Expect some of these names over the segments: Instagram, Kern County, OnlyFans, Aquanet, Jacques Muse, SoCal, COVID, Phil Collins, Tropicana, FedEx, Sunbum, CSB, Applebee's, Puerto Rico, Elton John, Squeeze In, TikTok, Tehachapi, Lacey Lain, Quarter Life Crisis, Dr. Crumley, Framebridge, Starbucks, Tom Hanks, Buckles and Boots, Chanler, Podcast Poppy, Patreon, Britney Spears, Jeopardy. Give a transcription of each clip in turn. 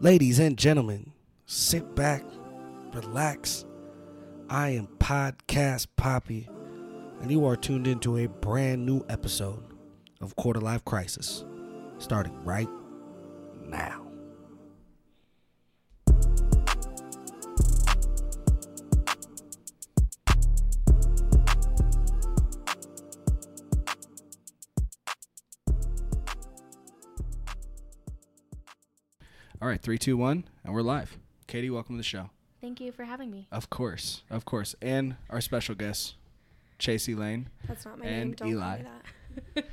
Ladies and gentlemen, sit back, relax. I am Podcast Poppy, and you are tuned into a brand new episode of Quarter Life Crisis, starting right now. All right, 3, 2, 1, and we're live. Katie, welcome to the show. Thank you for having me. Of course. And our special guest, Chasey Lain. That's not my name. Don't Eli. Call me that.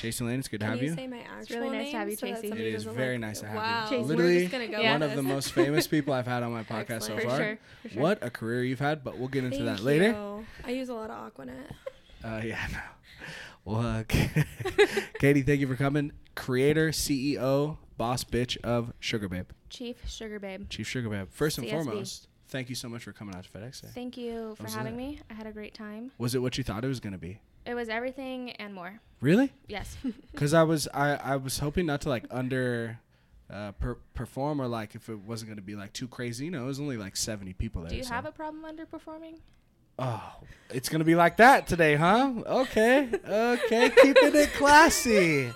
Chasey Lain, it's good to have you. Can you say my actual name? It's really nice to have you, Chasey. It is very nice to have you. Wow. Literally one of the most famous people I've had on my podcast so far. For sure. What a career you've had, but we'll get into that later. I use a lot of Aquanet. Well, Katie, thank you for coming. Creator, CEO, boss bitch of Sugar Babe. Chief Sugar Babe. First and foremost, thank you so much for coming out to FedEx Day. Thank you for having me. I had a great time. Was it what you thought it was going to be? It was everything and more. Really? Yes. Because I was hoping not to like underperform or like if it wasn't going to be like too crazy. You know, it was only like 70 people there. Do you have a problem underperforming? Oh, it's going to be like that today, huh? Okay. Keeping it classy.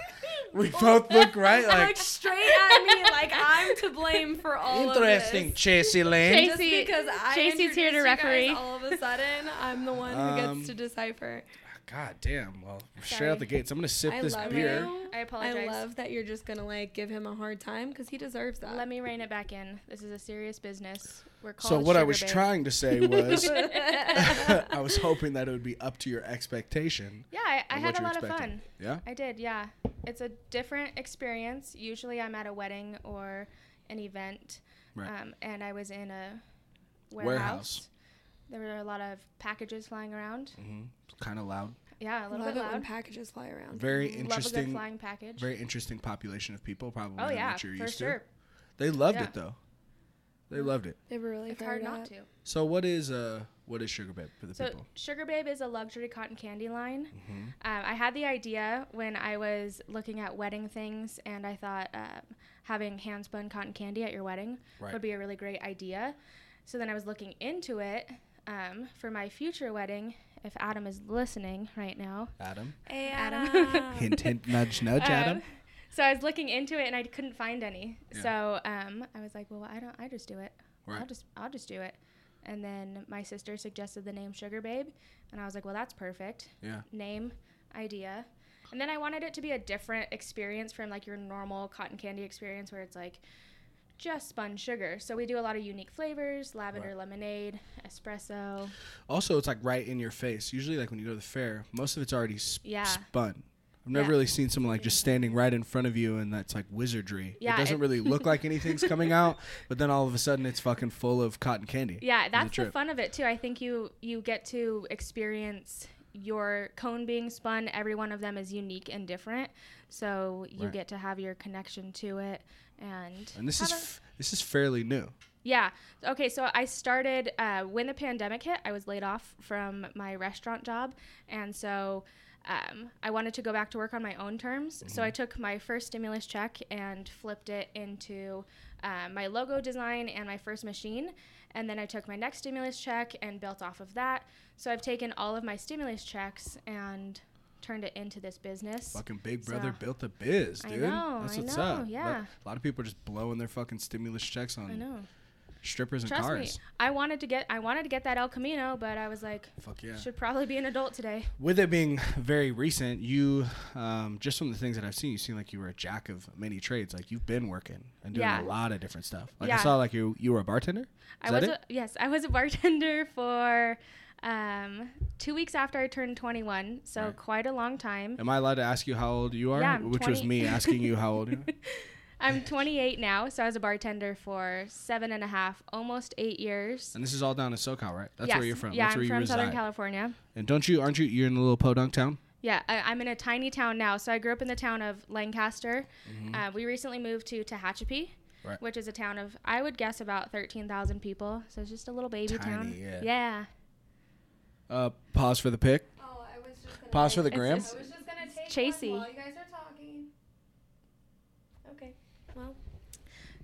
We both look right, like straight at me, like I'm to blame for all of this. Interesting, Chasey Lain. Just because Chasey's here to referee, all of a sudden I'm the one who gets to decipher. God damn! Well, straight out the gates, I'm gonna sip this beer. I apologize. I love that you're just gonna like give him a hard time because he deserves that. Let me rein it back in. This is a serious business. We're called. So what Sugar I was Babe. Trying to say was, I was hoping that it would be up to your expectation. Yeah, I had a lot of fun. Yeah, I did. Yeah. It's a different experience. Usually I'm at a wedding or an event, right. And I was in a warehouse. There were a lot of packages flying around. Mm-hmm. Kind of loud. Yeah, a little bit loud. When packages fly around. Very interesting. Love a good flying package. Very interesting population of people, probably. Oh, yeah, what you're used to. Sure. They loved it, though. They loved it. They were really hard not to. So what is Sugar Babe for the people? Sugar Babe is a luxury cotton candy line. Mm-hmm. I had the idea when I was looking at wedding things, and I thought having hand-spun cotton candy at your wedding would be a really great idea. So then I was looking into it for my future wedding, if Adam is listening right now. Adam? Hey, Adam. Hint, hint, nudge, nudge, Adam. So I was looking into it and I couldn't find any. Yeah. So I was like, well, I just do it. Right. I'll just do it. And then my sister suggested the name Sugar Babe, and I was like, well, that's perfect. Yeah. Name, idea. And then I wanted it to be a different experience from like your normal cotton candy experience where it's like just spun sugar. So we do a lot of unique flavors, lavender lemonade, espresso. Also, it's like right in your face. Usually like when you go to the fair, most of it's already spun. I've never really seen someone like just standing right in front of you and that's like wizardry. Yeah, it doesn't really look like anything's coming out, but then all of a sudden it's fucking full of cotton candy. Yeah, that's the fun of it too. I think you get to experience your cone being spun. Every one of them is unique and different. So you get to have your connection to it. And this is fairly new. Yeah. Okay, so I started when the pandemic hit, I was laid off from my restaurant job. And so I wanted to go back to work on my own terms. Mm-hmm. So I took my first stimulus check and flipped it into my logo design and my first machine. And then I took my next stimulus check and built off of that. So I've taken all of my stimulus checks and turned it into this business. Fucking Big Brother built the biz, dude. I know, that's what's up. Yeah. A lot of people are just blowing their fucking stimulus checks on strippers and cars. Trust me, I wanted to get that El Camino, but I was like, fuck yeah, should probably be an adult today. With it being very recent, you just from the things that I've seen, you seem like you were a jack of many trades. Like you've been working and doing a lot of different stuff. Like I saw like you were a bartender. I was a bartender for 2 weeks after I turned 21, so quite a long time. Am I allowed to ask you how old you are? Yeah, which 20. Was me asking you how old you are. I'm 28 now, so I was a bartender for 7.5, almost 8 years. And this is all down in SoCal, right? That's where you're from. Yeah, I'm from Southern California. And aren't you in a little podunk town? Yeah, I'm in a tiny town now. So I grew up in the town of Lancaster. Mm-hmm. We recently moved to Tehachapi, which is a town of, I would guess, about 13,000 people. So it's just a little baby town. Yeah. Pause for the pic. Oh, I was just gonna pause for the gram. I was just going to take Chasey. While you guys are talking. Okay. Well,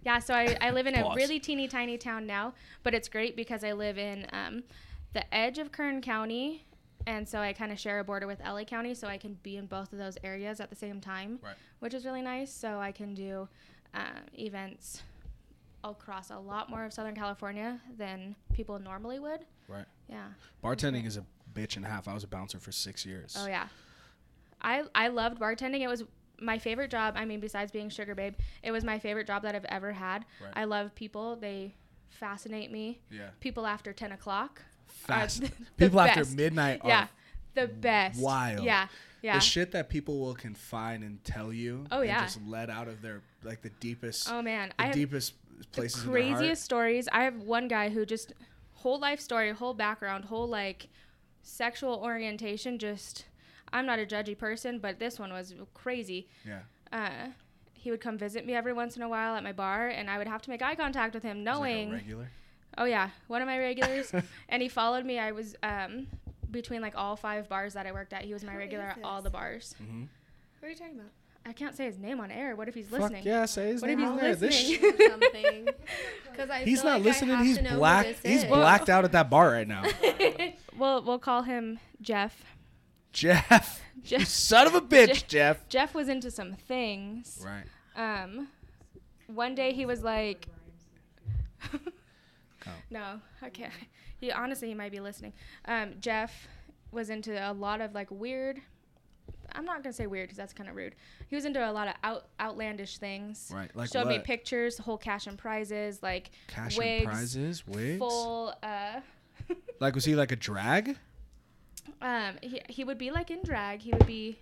Yeah, so I live in a really teeny tiny town now, but it's great because I live in the edge of Kern County, and so I kind of share a border with LA County, so I can be in both of those areas at the same time, right, which is really nice. So I can do events across a lot more of Southern California than people normally would. Right. Yeah. Bartending is a bitch and a half. I was a bouncer for 6 years. Oh, yeah. I loved bartending. It was my favorite job. I mean, besides being Sugar Babe, it was my favorite job that I've ever had. Right. I love people. They fascinate me. Yeah. People after 10 o'clock. People after midnight are the best. Wild. Yeah. Yeah. The shit that people will confide and tell you. Oh, yeah. And just let out of their, like, the deepest. Oh, man. The deepest places in their heart. Craziest stories. I have one guy who just, whole life story, whole background, whole, like, sexual orientation, just, I'm not a judgy person, but this one was crazy. Yeah. He would come visit me every once in a while at my bar, and I would have to make eye contact with him, knowing. Is that a regular? Oh, yeah. One of my regulars. And he followed me. I was between, like, all 5 bars that I worked at. He was my regular at all the bars. Mm-hmm. What are you talking about? I can't say his name on air. What if he's listening? Fuck yeah, say his name on air. Something. He's not listening. He's black. He's blacked out at that bar right now. We'll call him Jeff. Jeff. You son of a bitch, Jeff. Jeff was into some things. Right. One day he was like, no, I can't. He might be listening. Jeff was into a lot of, like, weird. I'm not going to say weird because that's kind of rude. He was into a lot of outlandish things. Right. Like showed me pictures, whole cash and prizes, like cash wigs. Cash and prizes? Wigs? Full. Like, was he like a drag? He would be like in drag. He would be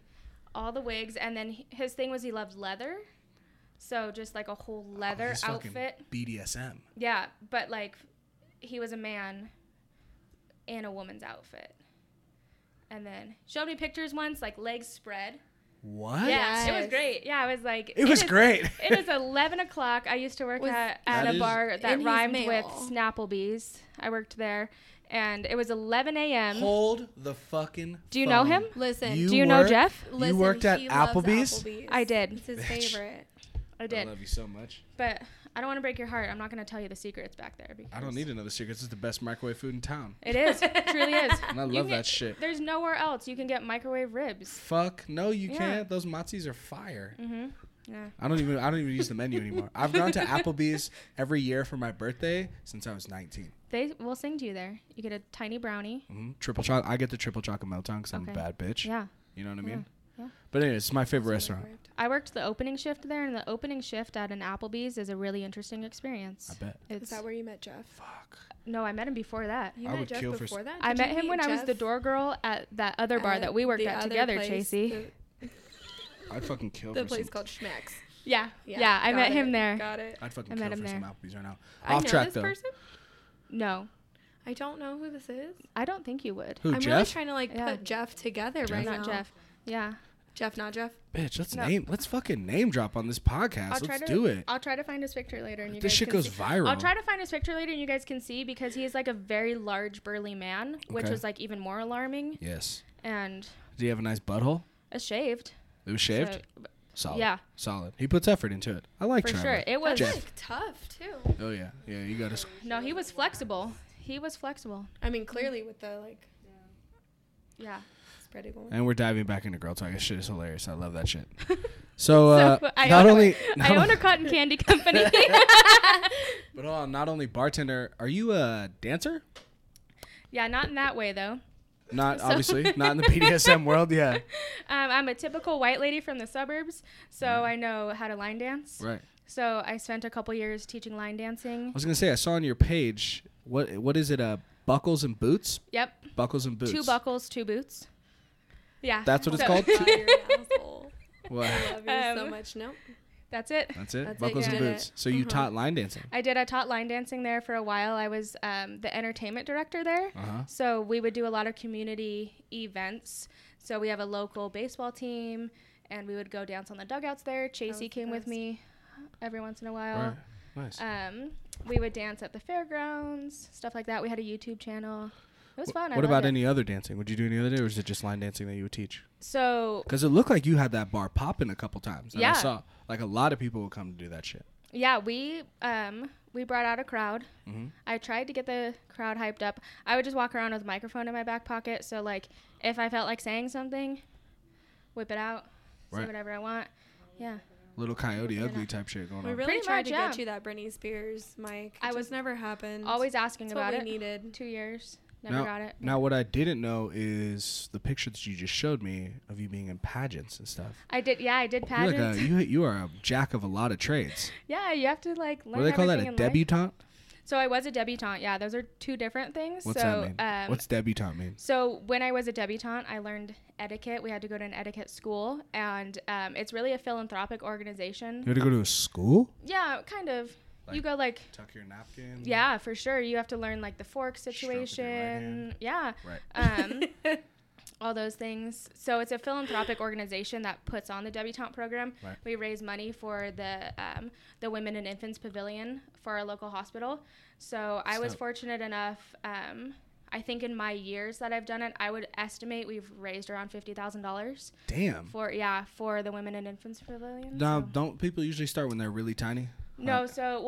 all the wigs. And then his thing was he loved leather. So just like a whole leather outfit. BDSM. Yeah. But like he was a man in a woman's outfit. And then showed me pictures once, like legs spread. What? Yeah, it was great. Yeah, I was like. It was great. It was 11 o'clock. I used to work at a bar that rhymed with Snapplebee's. I worked there. And it was 11 a.m. Hold the fucking Do you phone. Know him? Listen. Do you know Jeff? Listen, you worked at Applebee's? I did. It's his favorite. I did. I love you so much. But I don't want to break your heart. I'm not going to tell you the secrets back there. Because I don't need another secret. This is the best microwave food in town. It is. It truly is. And I love that shit. There's nowhere else you can get microwave ribs. Fuck. No, you can't. Those Matzis are fire. Mm-hmm. Yeah. I don't even use the menu anymore. I've gone to Applebee's every year for my birthday since I was 19. They will sing to you there. You get a tiny brownie. Mm-hmm. Triple chocolate. I get the triple chocolate meltdown because I'm a bad bitch. Yeah. You know what I mean? Yeah. But anyway, it's my favorite restaurant. I worked the opening shift there, and the opening shift at an Applebee's is a really interesting experience. I bet. Is that where you met Jeff? Fuck. No, I met him before that. You met Jeff before that? I met him when I was the door girl at that other bar that we worked at together, Chasey. I'd fucking kill for some. The place called Schmack's. Yeah. Yeah, I met him there. Got it. I'd fucking kill for some Applebee's right now. Off track, though. I know this person? No. I don't know who this is. I don't think you would. Who, Jeff? I'm really trying to, like, put Jeff together right now. Not Jeff. Yeah. Jeff, not Jeff. Bitch, let's fucking name drop on this podcast. Let's do it. I'll try to find his picture later. And you guys shit goes viral. I'll try to find his picture later and you guys can see because he is like a very large burly man, which was like even more alarming. Yes. And do you have a nice butthole? It's shaved. It was shaved? So, solid. Yeah. Solid. He puts effort into it. I like Trevor. For sure. It was like tough too. Oh, yeah. Yeah, you got to. No, he was flexible. He was flexible. I mean, clearly with the like. Yeah. And we're diving back into girl talk. This shit is hilarious. I love that shit. So I own a cotton candy company. But not only bartender, are you a dancer? Yeah, not in that way though. Obviously, not in the BDSM world. Yeah. I'm a typical white lady from the suburbs, so I know how to line dance. Right. So I spent a couple years teaching line dancing. I was gonna say I saw on your page what is it? Buckles and Boots. Yep. Buckles and Boots. 2 buckles, 2 boots. Yeah. That's what it's called? Wow. I love you so much. Nope. That's it. Buckles and Boots. So you taught line dancing. I did. I taught line dancing there for a while. I was the entertainment director there. Uh-huh. So we would do a lot of community events. So we have a local baseball team, and we would go dance on the dugouts there. Chasey came with me every once in a while. Right. Nice. We would dance at the fairgrounds, stuff like that. We had a YouTube channel. It was fun. What about any other dancing? Would you do any other day, or is it just line dancing that you would teach? So, because it looked like you had that bar popping a couple times. Yeah. I saw like a lot of people would come to do that shit. Yeah, we brought out a crowd. Mm-hmm. I tried to get the crowd hyped up. I would just walk around with a microphone in my back pocket. So, like, if I felt like saying something, whip it out, right. Say whatever I want. Yeah. Little Coyote Ugly type shit going on. We really tried to get you that Britney Spears mic. It just never happened. Always asking about it. That's what we needed. 2 years. Never got it. Now, what I didn't know is the picture that you just showed me of you being in pageants and stuff. I did. Yeah, I did pageants. You're like you are a jack of a lot of trades. Yeah, you have to like learn everything in life. What do they call that, a debutante? So I was a debutante. Yeah, those are two different things. What's that mean? What's debutante mean? So when I was a debutante, I learned etiquette. We had to go to an etiquette school, and it's really a philanthropic organization. You had to go to a school? Yeah, kind of. Like, you go like tuck your napkin. Yeah, for sure. You have to learn like the fork situation. Yeah. Right. All those things. So it's a philanthropic organization that puts on the debutante program. Right. We raise money for the Women and Infants Pavilion for our local hospital. So I was fortunate enough. I think in my years that I've done it, I would estimate we've raised around $50,000. Damn. For the Women and Infants Pavilion. No, don't people usually start when they're really tiny? No,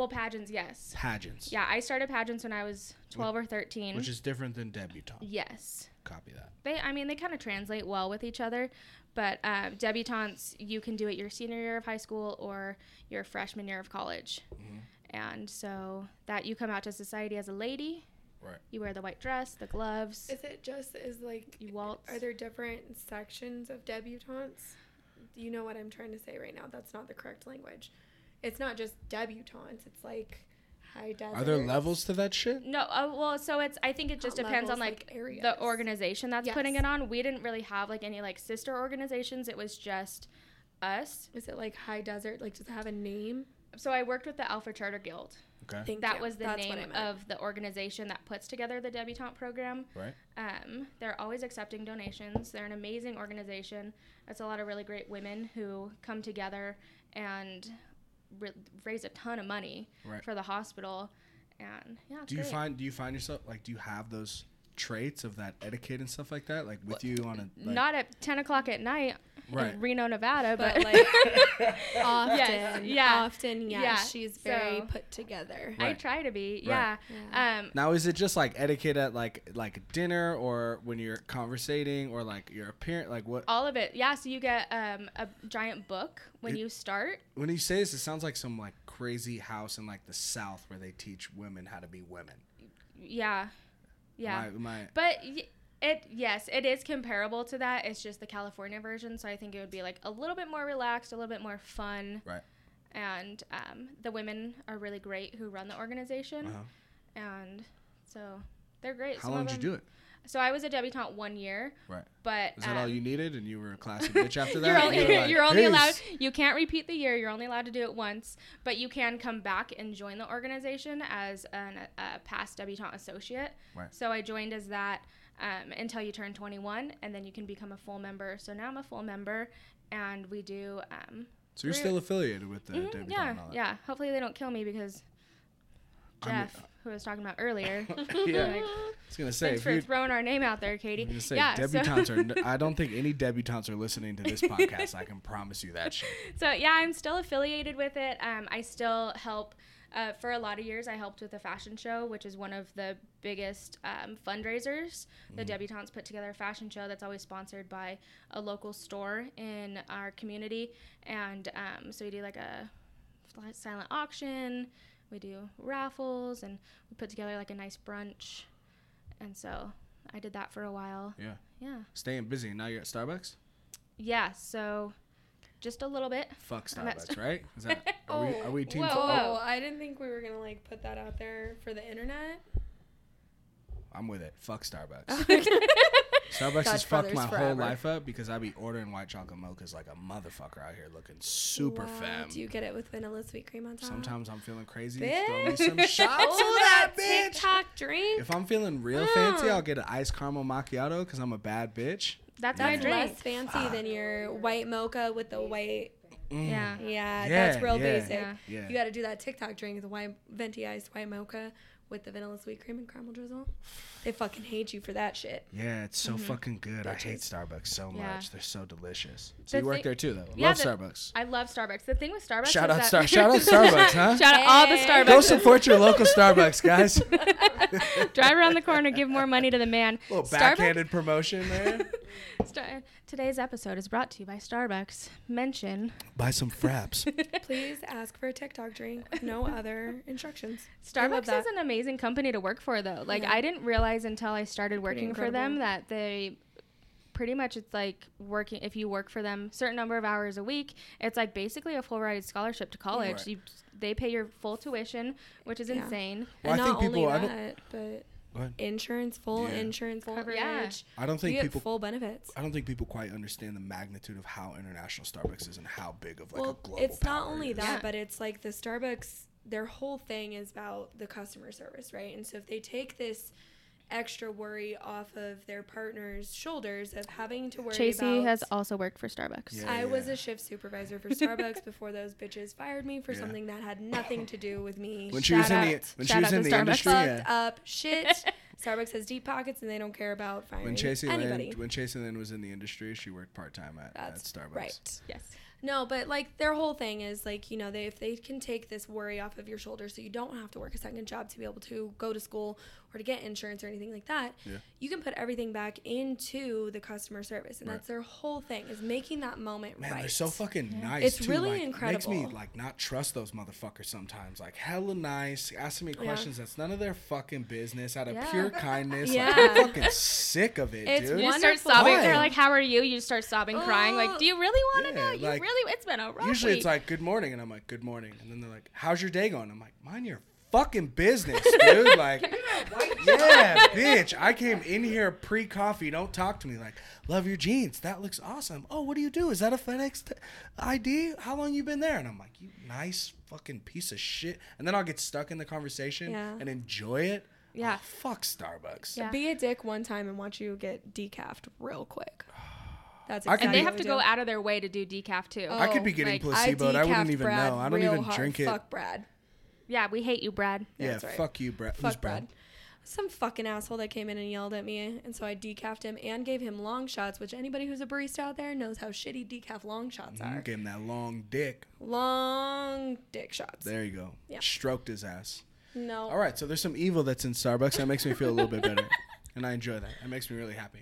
pageants, yes. Pageants. Yeah, I started pageants when I was 12 or 13. Which is different than debutante. Yes. Copy that. They kind of translate well with each other, but debutantes, you can do it your senior year of high school or your freshman year of college. Mm-hmm. And so that you come out to society as a lady. Right. You wear the white dress, the gloves. Is it just you waltz? Are there different sections of debutantes? You know what I'm trying to say right now. That's not the correct language. It's not just debutantes. It's like high desert. Are there levels to that shit? No. I think it just depends on like the organization that's putting it on. We didn't really have like any like sister organizations. It was just us. Is it like high desert? Like, does it have a name? So I worked with the Alpha Charter Guild. Okay. That was the name of the organization that puts together the debutante program. Right. They're always accepting donations. They're an amazing organization. It's a lot of really great women who come together and raise a ton of money for the hospital. And yeah, it's great. Do you find yourself like, do you have those traits of that etiquette and stuff like that, like with you on a like, not at 10 o'clock at night in Reno, Nevada, but like often, yeah. She's very put together. Right. I try to be, yeah. Now, is it just like etiquette at like dinner or when you're conversating or like your appearance, like what? All of it, yeah. So you get a giant book when you start. When you say this, it sounds like some like crazy house in like the South where they teach women how to be women. Yeah. Yeah, but it is comparable to that. It's just the California version, so I think it would be like a little bit more relaxed, a little bit more fun. Right. And the women are really great who run the organization, and so they're great. How long did you do it? So I was a debutante 1 year. Right. But is that all you needed? And you were a classy bitch after that? You're only allowed. You can't repeat the year. You're only allowed to do it once. But you can come back and join the organization as a past debutante associate. Right. So I joined as that until you turn 21, and then you can become a full member. So now I'm a full member, and we do. So you're still affiliated with the debutante. Yeah. And all that. Yeah. Hopefully they don't kill me because Jeff, who I was talking about earlier. Yeah. Like, I was gonna say, thanks for throwing our name out there, Katie. Debutantes I don't think any debutantes are listening to this podcast. I can promise you that shit. So yeah, I'm still affiliated with it. I still help. For a lot of years, I helped with a fashion show, which is one of the biggest fundraisers. The debutantes put together a fashion show that's always sponsored by a local store in our community, and so we do like a silent auction. We do raffles, and we put together like a nice brunch. And so I did that for a while. Yeah. Yeah. Staying busy. Now you're at Starbucks? Yeah. So just a little bit. Fuck Starbucks, right? Is that, are we team? Whoa. I didn't think we were going to like put that out there for the internet. I'm with it. Fuck Starbucks. Starbucks has fucked my whole life up because I be ordering white chocolate mochas like a motherfucker out here looking super femme. Do you get it with vanilla sweet cream on top? Sometimes I'm feeling crazy. Throw me some shots of that bitch. TikTok drink. If I'm feeling real fancy, I'll get an iced caramel macchiato because I'm a bad bitch. That's my drink. Less fancy than your white mocha with the white. Mm. Yeah. That's real basic. Yeah. You got to do that TikTok drink, the white venti iced white mocha with the vanilla sweet cream and caramel drizzle. They fucking hate you for that shit. Yeah, it's so fucking good. Bitches. I hate Starbucks so much. Yeah. They're so delicious. So you work there too, though. Starbucks. I love Starbucks. The thing with Starbucks shout out Starbucks, huh? Shout out all the Starbucks. Go support your local Starbucks, guys. Drive around the corner, give more money to the man. A little backhanded promotion there. Today's episode is brought to you by Starbucks. Mention. Buy some fraps. Please ask for a TikTok drink with no other instructions. Starbucks is an amazing company to work for, though. Like, I didn't realize until I started working for them that they pretty much, it's like working, if you work for them certain number of hours a week, it's like basically a full-ride scholarship to college. Right. They pay your full tuition, which is insane. Well, and but insurance, insurance coverage. Yeah. You get full benefits. I don't think people quite understand the magnitude of how international Starbucks is and how big of a global. It's not only that, but it's like the Starbucks, their whole thing is about the customer service, right? And so if they take this extra worry off of their partner's shoulders of having to worry Chasey has also worked for Starbucks. Yeah, I was a shift supervisor for Starbucks before those bitches fired me for something that had nothing to do with me. When she was in the industry, fucked up shit. Starbucks has deep pockets and they don't care about firing anybody. When Chasey Lain was in the industry, she worked part-time at Starbucks. Right. Yes. No, but like their whole thing is like, you know, if they can take this worry off of your shoulders so you don't have to work a second job to be able to go to school or to get insurance or anything like that, you can put everything back into the customer service. And that's their whole thing is making that moment right. Man, they're so fucking nice. It's really incredible. It makes me not trust those motherfuckers sometimes. Like hella nice, asking me questions that's none of their fucking business out of pure kindness. Yeah. Like, I'm fucking sick of it, dude. You start sobbing. Why? They're like, how are you? You start sobbing, crying. Like, do you really want to know? You really, it's been a rough usually week. It's like, good morning, and I'm like, good morning, and then they're like, how's your day going? I'm like, mind your fucking business, dude. Like, bitch, I came in here pre-coffee. Don't talk to me. Like, love your jeans. That looks awesome. Oh, what do you do? Is that a FedEx ID? How long you been there? And I'm like, you nice fucking piece of shit. And then I'll get stuck in the conversation and enjoy it. Yeah. Oh, fuck Starbucks. Yeah. Be a dick one time and watch you get decafed real quick. That's exactly. And they have to go out of their way to do decaf too. Oh, I could be getting placebo. I wouldn't even know. I don't even drink it. Fuck Brad. Yeah, we hate you, Brad. Yeah, that's right. Fuck you, Brad. Who's Brad? Some fucking asshole that came in and yelled at me, and so I decafed him and gave him long shots, which anybody who's a barista out there knows how shitty decaf long shots are. You gave him that long dick. Long dick shots. There you go. Yeah. Stroked his ass. No. All right, so there's some evil that's in Starbucks. That makes me feel a little bit better, and I enjoy that. It makes me really happy.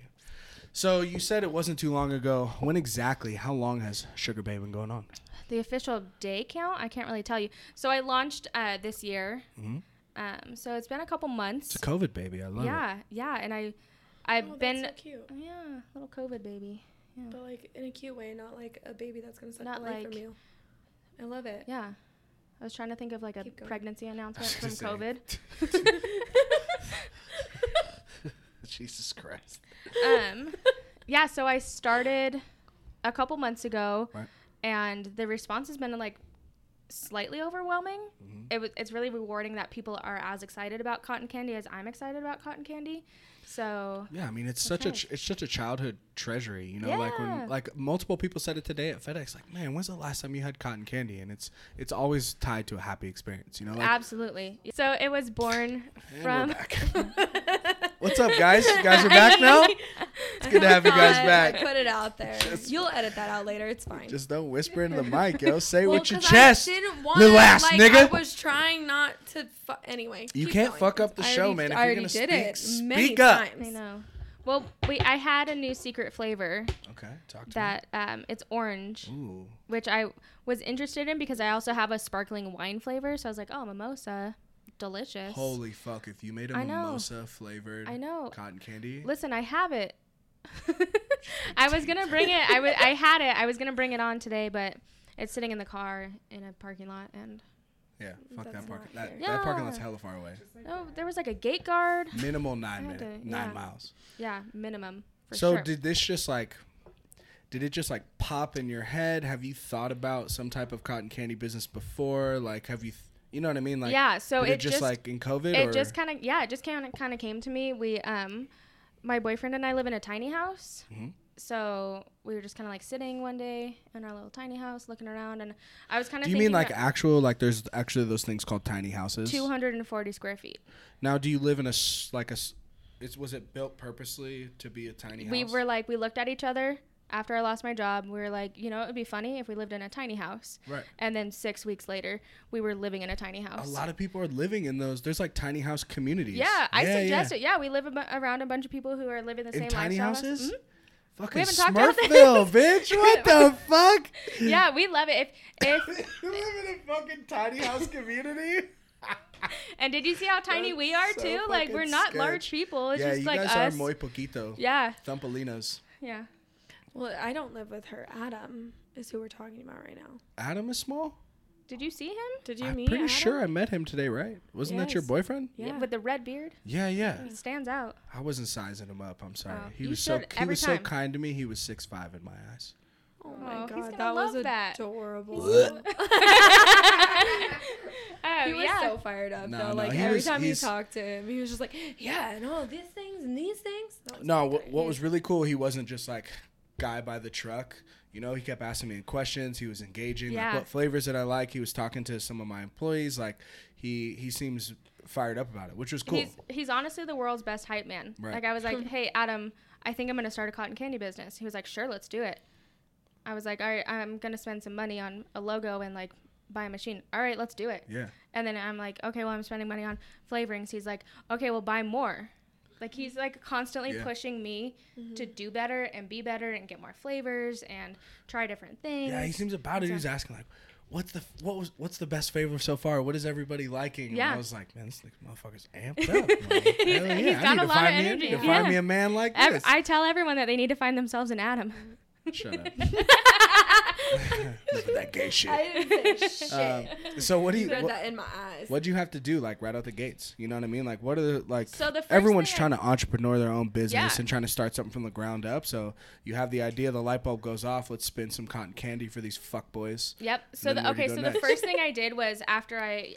So you said it wasn't too long ago. When exactly, how long has Sugar Baby been going on? The official day count? I can't really tell you. So I launched this year. Mm-hmm. So it's been a couple months. It's a COVID baby. I love it. Yeah. And I've been... That's so cute. Yeah, little COVID baby. Yeah. But like in a cute way, not like a baby that's going to suck the life from you. I love it. Yeah. I was trying to think of like a pregnancy announcement from COVID. Jesus Christ. Yeah, so I started a couple months ago, and the response has been like slightly overwhelming. Mm-hmm. It's really rewarding that people are as excited about cotton candy as I'm excited about cotton candy. So yeah, I mean it's such a childhood treasury, you know. Yeah. Like when multiple people said it today at FedEx, like, man, when's the last time you had cotton candy? And it's always tied to a happy experience, you know. Like, absolutely. So it was born from. we're back. What's up, guys? You guys are back now. It's good to have you guys back. Put it out there. You'll edit that out later. It's fine. Just don't whisper into the mic, yo. Say with your chest. I was trying not to. Anyway. You can't going. Fuck up the show, man. If you're gonna speak up. I know. Well, I had a new secret flavor. Okay, talk to me. That it's orange, ooh, which I was interested in because I also have a sparkling wine flavor. So I was like, oh, mimosa, delicious. Holy fuck! If you made a mimosa flavored cotton candy, listen, I have it. I was gonna bring it. I had it. I was gonna bring it on today, but it's sitting in the car in a parking lot and. Yeah, fuck that parking. That parking lot's hella far away. No, there was like a gate guard. Minimal 9 minutes, 9 miles. Yeah, minimum. For sure. So did it just like pop in your head? Have you thought about some type of cotton candy business before? Like, have you, you know what I mean? Like, yeah. So it just like in COVID. It just kind of came to me. We, my boyfriend and I live in a tiny house, mm-hmm. So we were just kind of like sitting one day in our little tiny house, looking around, and I was kind of. Do you mean like actual, like there's actually those things called tiny houses? 240 square feet. Now, do you live in was it built purposely to be a tiny house? We were like, we looked at each other after I lost my job. We were like, you know, it would be funny if we lived in a tiny house. Right. And then 6 weeks later, we were living in a tiny house. A lot of people are living in those. There's like tiny house communities. Yeah, I suggest it. Yeah, we live around a bunch of people who are living the same lifestyle. In tiny houses? Mm-hmm. Fucking Smurfville, bitch. What the fuck? Yeah, we love it. If you live in a fucking tiny house community. And did you see how tiny we are, so too? Like, we're not large people. It's just like us. Yeah, you guys are muy poquito. Yeah. Thumpolinos. Yeah. Well, I don't live with her. Adam is who we're talking about right now. Adam is small? Did you see him? Did you meet him? I'm pretty sure I met him today, right? Wasn't that your boyfriend? Yeah, with the red beard. Yeah, yeah. He stands out. I wasn't sizing him up. I'm sorry. Oh, he was so kind to me. He was 6'5" in my eyes. Oh my God, that was adorable. He was so fired up though. Like every time you talked to him, he was just like, yeah, and all these things and these things. No, what was really cool, he wasn't just like guy by the truck. You know, he kept asking me questions. He was engaging. Yeah. Like, what flavors did I like? He was talking to some of my employees. Like, he seems fired up about it, which was cool. He's honestly the world's best hype man. Right. Like, I was like, hey, Adam, I think I'm going to start a cotton candy business. He was like, sure, let's do it. I was like, all right, I'm going to spend some money on a logo and, like, buy a machine. All right, let's do it. Yeah. And then I'm like, okay, well, I'm spending money on flavorings. He's like, okay, well, buy more. Like, he's, like, constantly pushing me to do better and be better and get more flavors and try different things. Yeah, he seems about it. He was asking, like, what's the best flavor so far? What is everybody liking? Yeah. And I was like, man, this motherfucker's amped up. He's got a lot of energy. To find me a man like this. I tell everyone that they need to find themselves an Adam. Shut up. Look at that gay shit. I didn't say shit. So what do you read that in my eyes? What do you have to do like right out the gates? You know what I mean? Like what are the like? So the first everyone's trying to entrepreneur their own business and trying to start something from the ground up. So you have the idea, the light bulb goes off. Let's spin some cotton candy for these fuck boys. Yep. So the first thing I did was after I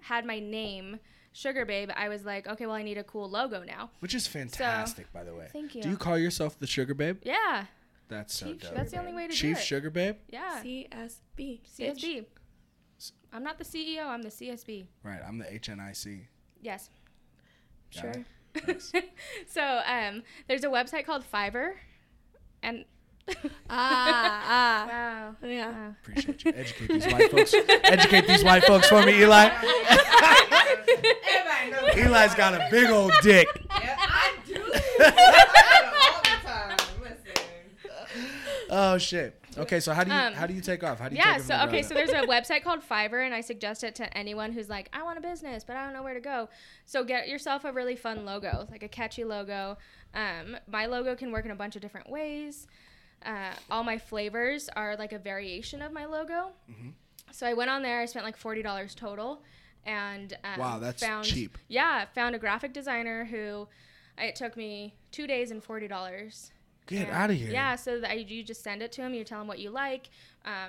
had my name. Sugar Babe, I was like, okay, well I need a cool logo now. Which is fantastic, by the way. Thank you. Do you call yourself the Sugar Babe? Yeah. That's so dope. That's the only way to do it. Chief Sugar Babe? Yeah. CSB. CSB. I'm not the CEO. I'm the CSB. Right. I'm the HNIC. Yes. Got sure. Nice. So there's a website called Fiverr. And... Wow. Yeah. Wow. Appreciate you. Educate these white folks. Educate these white folks for me, Eli. Eli's got a big old dick. Yeah, I do. Oh shit. Okay, so how do you take off? How do you take off? So there's a website called Fiverr and I suggest it to anyone who's like, I want a business, but I don't know where to go. So get yourself a really fun logo, like a catchy logo. My logo can work in a bunch of different ways. All my flavors are like a variation of my logo. Mm-hmm. So I went on there, I spent like $40 total and wow, that's cheap. Yeah, found a graphic designer who it took me 2 days and $40. Get out of here. Yeah, so you just send it to them. You tell them what you like,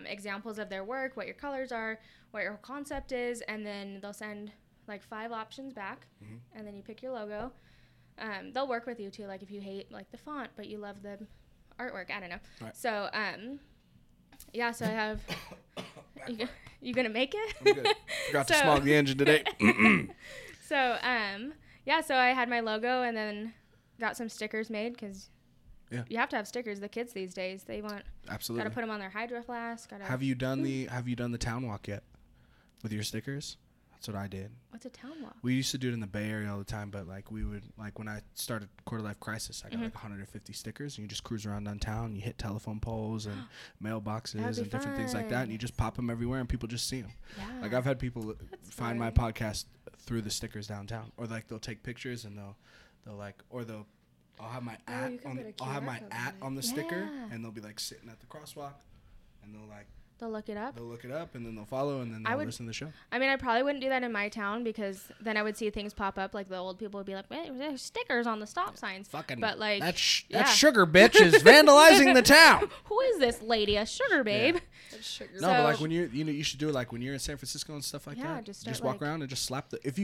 examples of their work, what your colors are, what your concept is, and then they'll send, like, 5 options back, mm-hmm. and then you pick your logo. They'll work with you, too, like, if you hate, like, the font, but you love the artwork. I don't know. Right. So, so I have... you going to make it? I'm good. Forgot to smog the engine today. So, so I had my logo and then got some stickers made because... Yeah. You have to have stickers. The kids these days, they want absolutely gotta put them on their Hydro Flask. Have you done the town walk yet with your stickers? That's what I did. What's a town walk? We used to do it in the Bay Area all the time, but like we would like when I started Quarter Life Crisis, I got like 150 stickers, and you just cruise around downtown. You hit telephone poles and mailboxes and different things like that, and you just pop them everywhere, and people just see them. Yeah. Like I've had people find my podcast through the stickers downtown, or like they'll take pictures and they'll like or they'll. I'll have my at on the sticker, and they'll be like sitting at the crosswalk, and they'll look it up. They'll look it up, and then they'll follow, and then they'll listen to the show. I mean, I probably wouldn't do that in my town because then I would see things pop up like the old people would be like, "Man, there's stickers on the stop signs." Fucking, but like that sugar bitch is vandalizing the town. Who is this lady? A sugar babe? Yeah. That's sugar. No, but like when you should do it like when you're in San Francisco and stuff like that. Just walk around and just slap the. If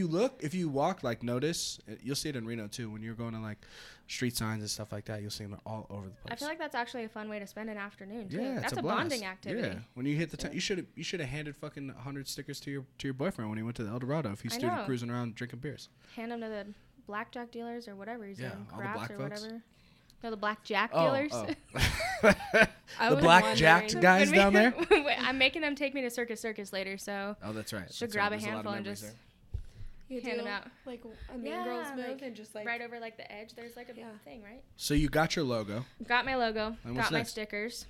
you walk, like notice, you'll see it in Reno too when you're going to like. street signs and stuff like that. You'll see them all over the place. I feel like that's actually a fun way to spend an afternoon too. Yeah, that's a bonding activity. Yeah, when you hit the town, you should have handed fucking 100 stickers to your boyfriend when he went to the El Dorado if he stood cruising around drinking beers. Hand them to the blackjack dealers or whatever he's doing, craps or folks. Whatever. No, the blackjack dealers. Oh. The blackjacked guys down there. I'm making them take me to Circus later, so. Oh, that's right. Should grab a handful and just. There. You hand them out. Like a Mean Girls move and just like. Right over like the edge. There's like a big thing, right? So you got your logo. Got my logo. And got my stickers.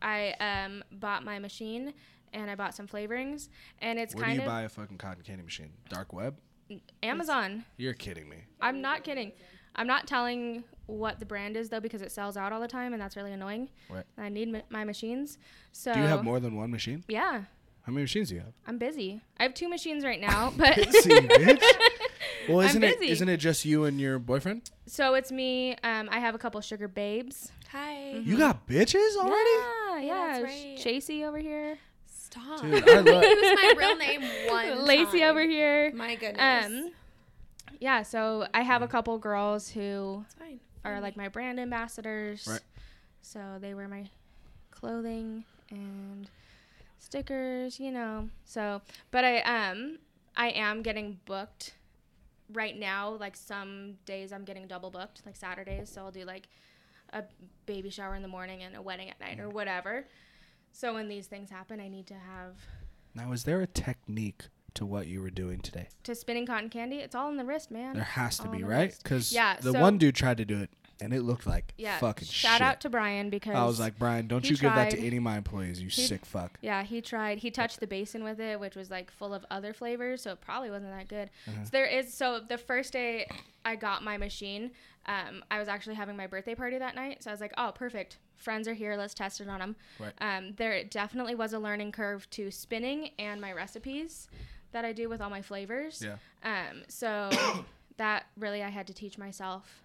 I bought my machine and I bought some flavorings. And it's kind of. Where do you buy a fucking cotton candy machine? Dark web? Amazon. You're kidding me. I'm not kidding. I'm not telling what the brand is though because it sells out all the time and that's really annoying. Right. I need my machines. So. Do you have more than one machine? Yeah. How many machines do you have? I'm busy. I have two machines right now, but busy, bitch. Well, isn't it just you and your boyfriend? So it's me. I have a couple sugar babes. Hi. Mm-hmm. You got bitches already? Yeah. That's right. Chasey over here. Stop. Dude, I love my real name one. Lacey over here. My goodness. Yeah. So I have a couple girls who are like my brand ambassadors. Right. So they wear my clothing and stickers, you know. So, but I am getting booked right now. Like some days I'm getting double booked, like Saturdays. So I'll do like a baby shower in the morning and a wedding at night or whatever. So when these things happen, I need to have. Now, is there a technique to what you were doing today? To spinning cotton candy? It's all in the wrist, man. There has to be, right? Because one dude tried to do it. And it looked like fucking shit. Shout out to Brian because... I was like, Brian, don't you give that to any of my employees, you sick fuck. Yeah, he tried. He touched the basin with it, which was like full of other flavors, so it probably wasn't that good. Uh-huh. So the first day I got my machine, I was actually having my birthday party that night. So I was like, oh, perfect. Friends are here. Let's test it on them. Right. There definitely was a learning curve to spinning and my recipes that I do with all my flavors. Yeah. So that really I had to teach myself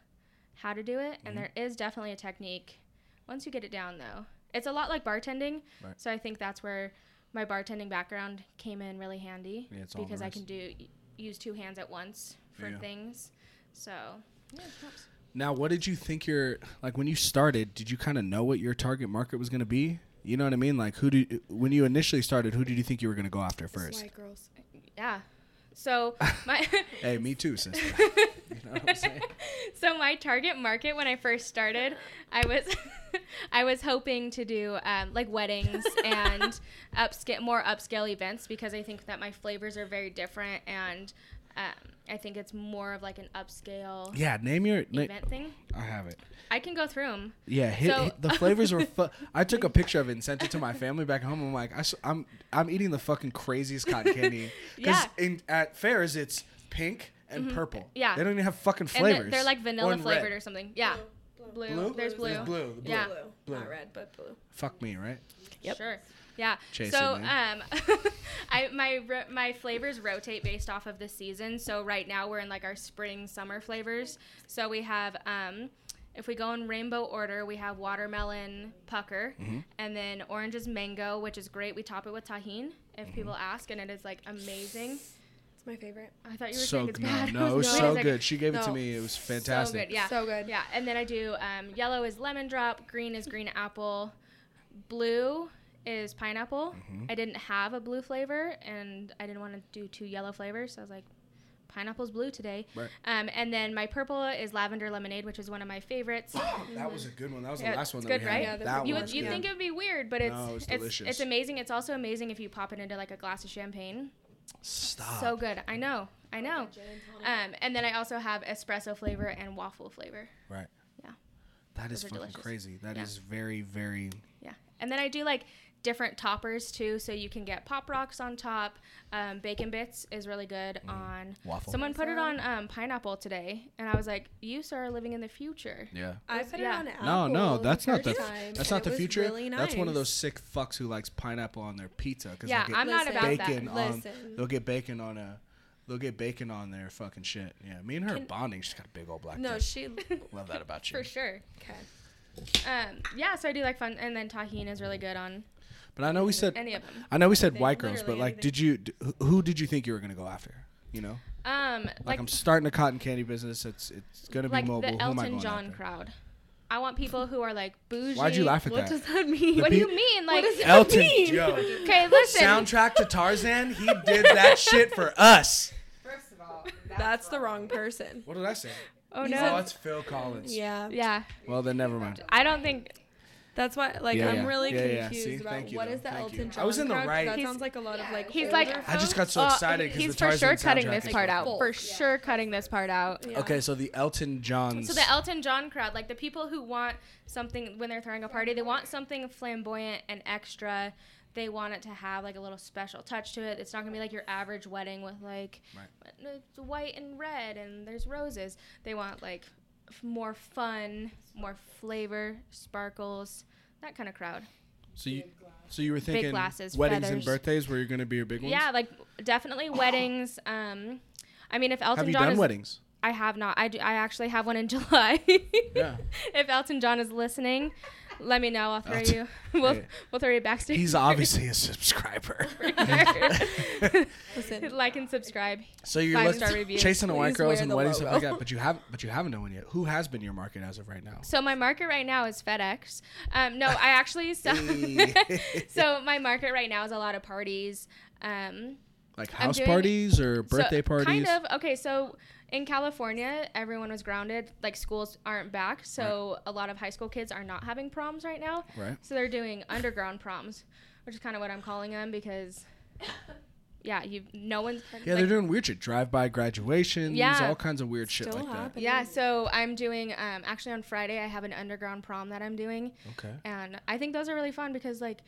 how to do it, and there is definitely a technique once you get it down though. It's a lot like bartending, right. So I think that's where my bartending background came in really handy because I can use two hands at once for things. So yeah, it helps. Now, what did you think when you started, did you kind of know what your target market was going to be? You know what I mean? Like when you initially started, who did you think you were going to go after first? White girls. Yeah. So hey, me too, sister. You know what I'm saying? So my target market when I first started, I was hoping to do like weddings and upscale events because I think that my flavors are very different and I think it's more of like an upscale. Yeah, name your event thing. I have it. I can go through them. Yeah, hit the flavors were. I took a picture of it and sent it to my family back home. I'm like, I'm eating the fucking craziest cotton candy. Because at fairs it's pink and purple. Yeah, they don't even have fucking flavors. And they're like vanilla or flavored red. Or something. Yeah, blue. There's blue. There's blue. The blue. Yeah, blue. Not red, but blue. Fuck me, right? Yep. Sure. Yeah. Chasey Lain. My flavors rotate based off of the season. So right now we're in like our spring summer flavors. So we have if we go in rainbow order, we have watermelon pucker, and then orange is mango, which is great. We top it with tahini if people ask, and it is like amazing. It's my favorite. I thought you were saying it's bad. No, it was so good. She gave it to me. It was fantastic. So good. Yeah. So good. Yeah. And then I do yellow is lemon drop, green is green apple, blue is pineapple. I didn't have a blue flavor and I didn't want to do two yellow flavors, so I was like, pineapple's blue today. Right. And then my purple is lavender lemonade, which is one of my favorites. That was a good one. That was the last one that good, we had. Right? Yeah, that you'd think it would be weird, but it's delicious. It's amazing. It's also amazing if you pop it into like a glass of champagne. Stop. So good. I know. And then I also have espresso flavor and waffle flavor. Right. Yeah. That is fucking delicious. Crazy. That is very, very. Yeah. And then I do like different toppers too, so you can get Pop Rocks on top. Bacon Bits is really good on waffle. Someone put it on pineapple today, and I was like, "You sir are living in the future." Yeah, I put it on apple. No, that's not the future. Really nice. That's one of those sick fucks who likes pineapple on their pizza because I'm not about that. They'll get bacon on a. They'll get bacon on their fucking shit. Yeah, me and her are bonding. She's got a big old black. No, dick. She love that about you for sure. Okay. Yeah, so I do like fun, and then tahini is really good on. But I know we said white girls, but like, who did you think you were gonna go after? You know, Like I'm starting a cotton candy business. It's gonna be mobile. Like the Elton John crowd. I want people who are like bougie. Why'd you laugh at that? What does that mean? What do you mean? Like Elton John. Okay, listen. Soundtrack to Tarzan. He did that shit for us. First of all, that's the wrong person. What did I say? Oh no, it's Phil Collins. Yeah. Yeah. Well then, never mind. I don't think. That's why, I'm really confused about what is the Elton John. I was in the right. That sounds like a lot of He's like. I just got so excited because the Tarzan soundtrack. He's for sure cutting this part out. For sure cutting this part out. Okay, so the Elton Johns. So the Elton John crowd, like the people who want something when they're throwing a party, they want something flamboyant and extra. They want it to have like a little special touch to it. It's not gonna be like your average wedding with like white and red and there's roses. They want like. More fun, more flavor, sparkles, that kind of crowd. So you were thinking big glasses, weddings, feathers. And birthdays were going to be your big ones? Yeah, like definitely weddings. I mean, if Elton John have you done weddings? I have not. I actually have one in July. Yeah. If Elton John is listening, let me know. I'll throw you. We'll throw you backstage. He's obviously a subscriber. Listen, like and subscribe. So you're chasing the white girls and weddings stuff like that, but you haven't done one yet. Who has been your market as of right now? So my market right now is FedEx. No, I actually so my market right now is a lot of parties. Like house parties or birthday parties. Kind of. Okay, so. In California, everyone was grounded. Like, schools aren't back, so a lot of high school kids are not having proms right now. Right. So they're doing underground proms, which is kind of what I'm calling them because, no one's... Yeah, they're doing weird shit. Drive-by graduations, all kinds of weird shit like that. Yeah, so I'm doing... actually, on Friday, I have an underground prom that I'm doing. Okay. And I think those are really fun because, like...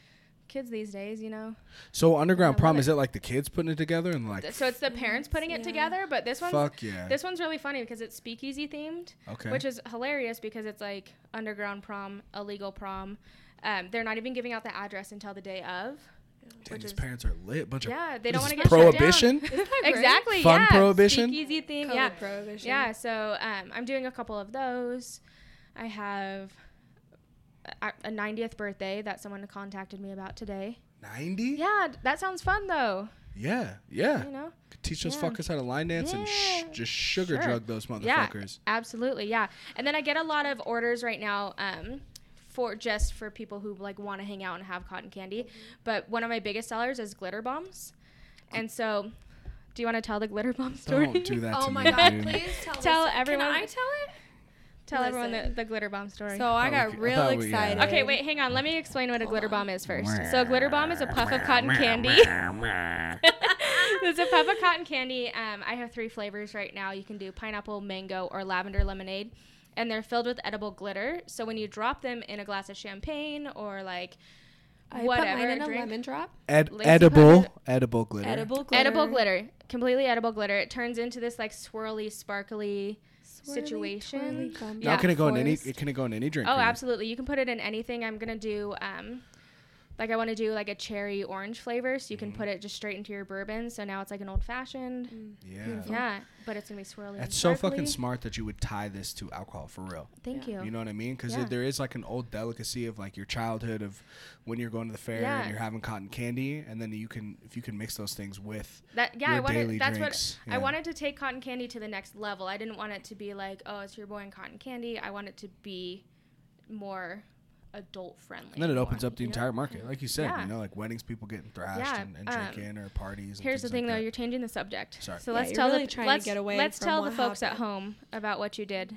kids these days, you know. So underground prom, is it like the kids putting it together and like? So it's the parents putting it together, but this one's really funny because it's speakeasy themed, which is hilarious because it's like underground prom, illegal prom. They're not even giving out the address until the day of. Damn, these parents are lit. Bunch of they don't want to get prohibition. Shut down. Exactly. Fun prohibition. Speakeasy theme. Yeah. Prohibition. Yeah. So I'm doing a couple of those. I have. A 90th birthday that someone contacted me about today. 90? Yeah, that sounds fun though. Yeah. You know? Could teach those fuckers how to line dance and just sugar drug those motherfuckers. Yeah, absolutely, yeah. And then I get a lot of orders right now for people who like want to hang out and have cotton candy. But one of my biggest sellers is glitter bombs, and so. Do you want to tell the glitter bomb story? Don't do that. Oh my god! Dude. Please tell everyone. Can I tell it? Tell everyone the glitter bomb story. So I got real excited. Okay, wait, hang on. Let me explain what a glitter bomb is first. So a glitter bomb is a puff of cotton candy. It's a puff of cotton candy. I have 3 flavors right now. You can do pineapple, mango, or lavender lemonade. And they're filled with edible glitter. So when you drop them in a glass of champagne or like whatever. I put mine in a lemon drop. Edible glitter. Edible glitter. Completely edible glitter. It turns into this like swirly, sparkly... situation. Now can it go in any drink? Oh, absolutely. You can put it in anything. I'm gonna do I want to do like a cherry orange flavor, so you can put it just straight into your bourbon. So now it's like an old fashioned. Yeah, but it's gonna be swirly. That's so fucking smart that you would tie this to alcohol for real. Thank you. You know what I mean? Because there is like an old delicacy of like your childhood of when you're going to the fair and you're having cotton candy, and then if you can mix those things with that. Yeah, I wanted to take cotton candy to the next level. I didn't want it to be like, oh, it's your boy and cotton candy. I want it to be more. Adult friendly. And then it opens up the entire market, like you said. You know, like weddings, people getting thrashed and drinking, or parties. Here's the thing, though: you're changing the subject. Sorry. So let's tell the folks at home about what you did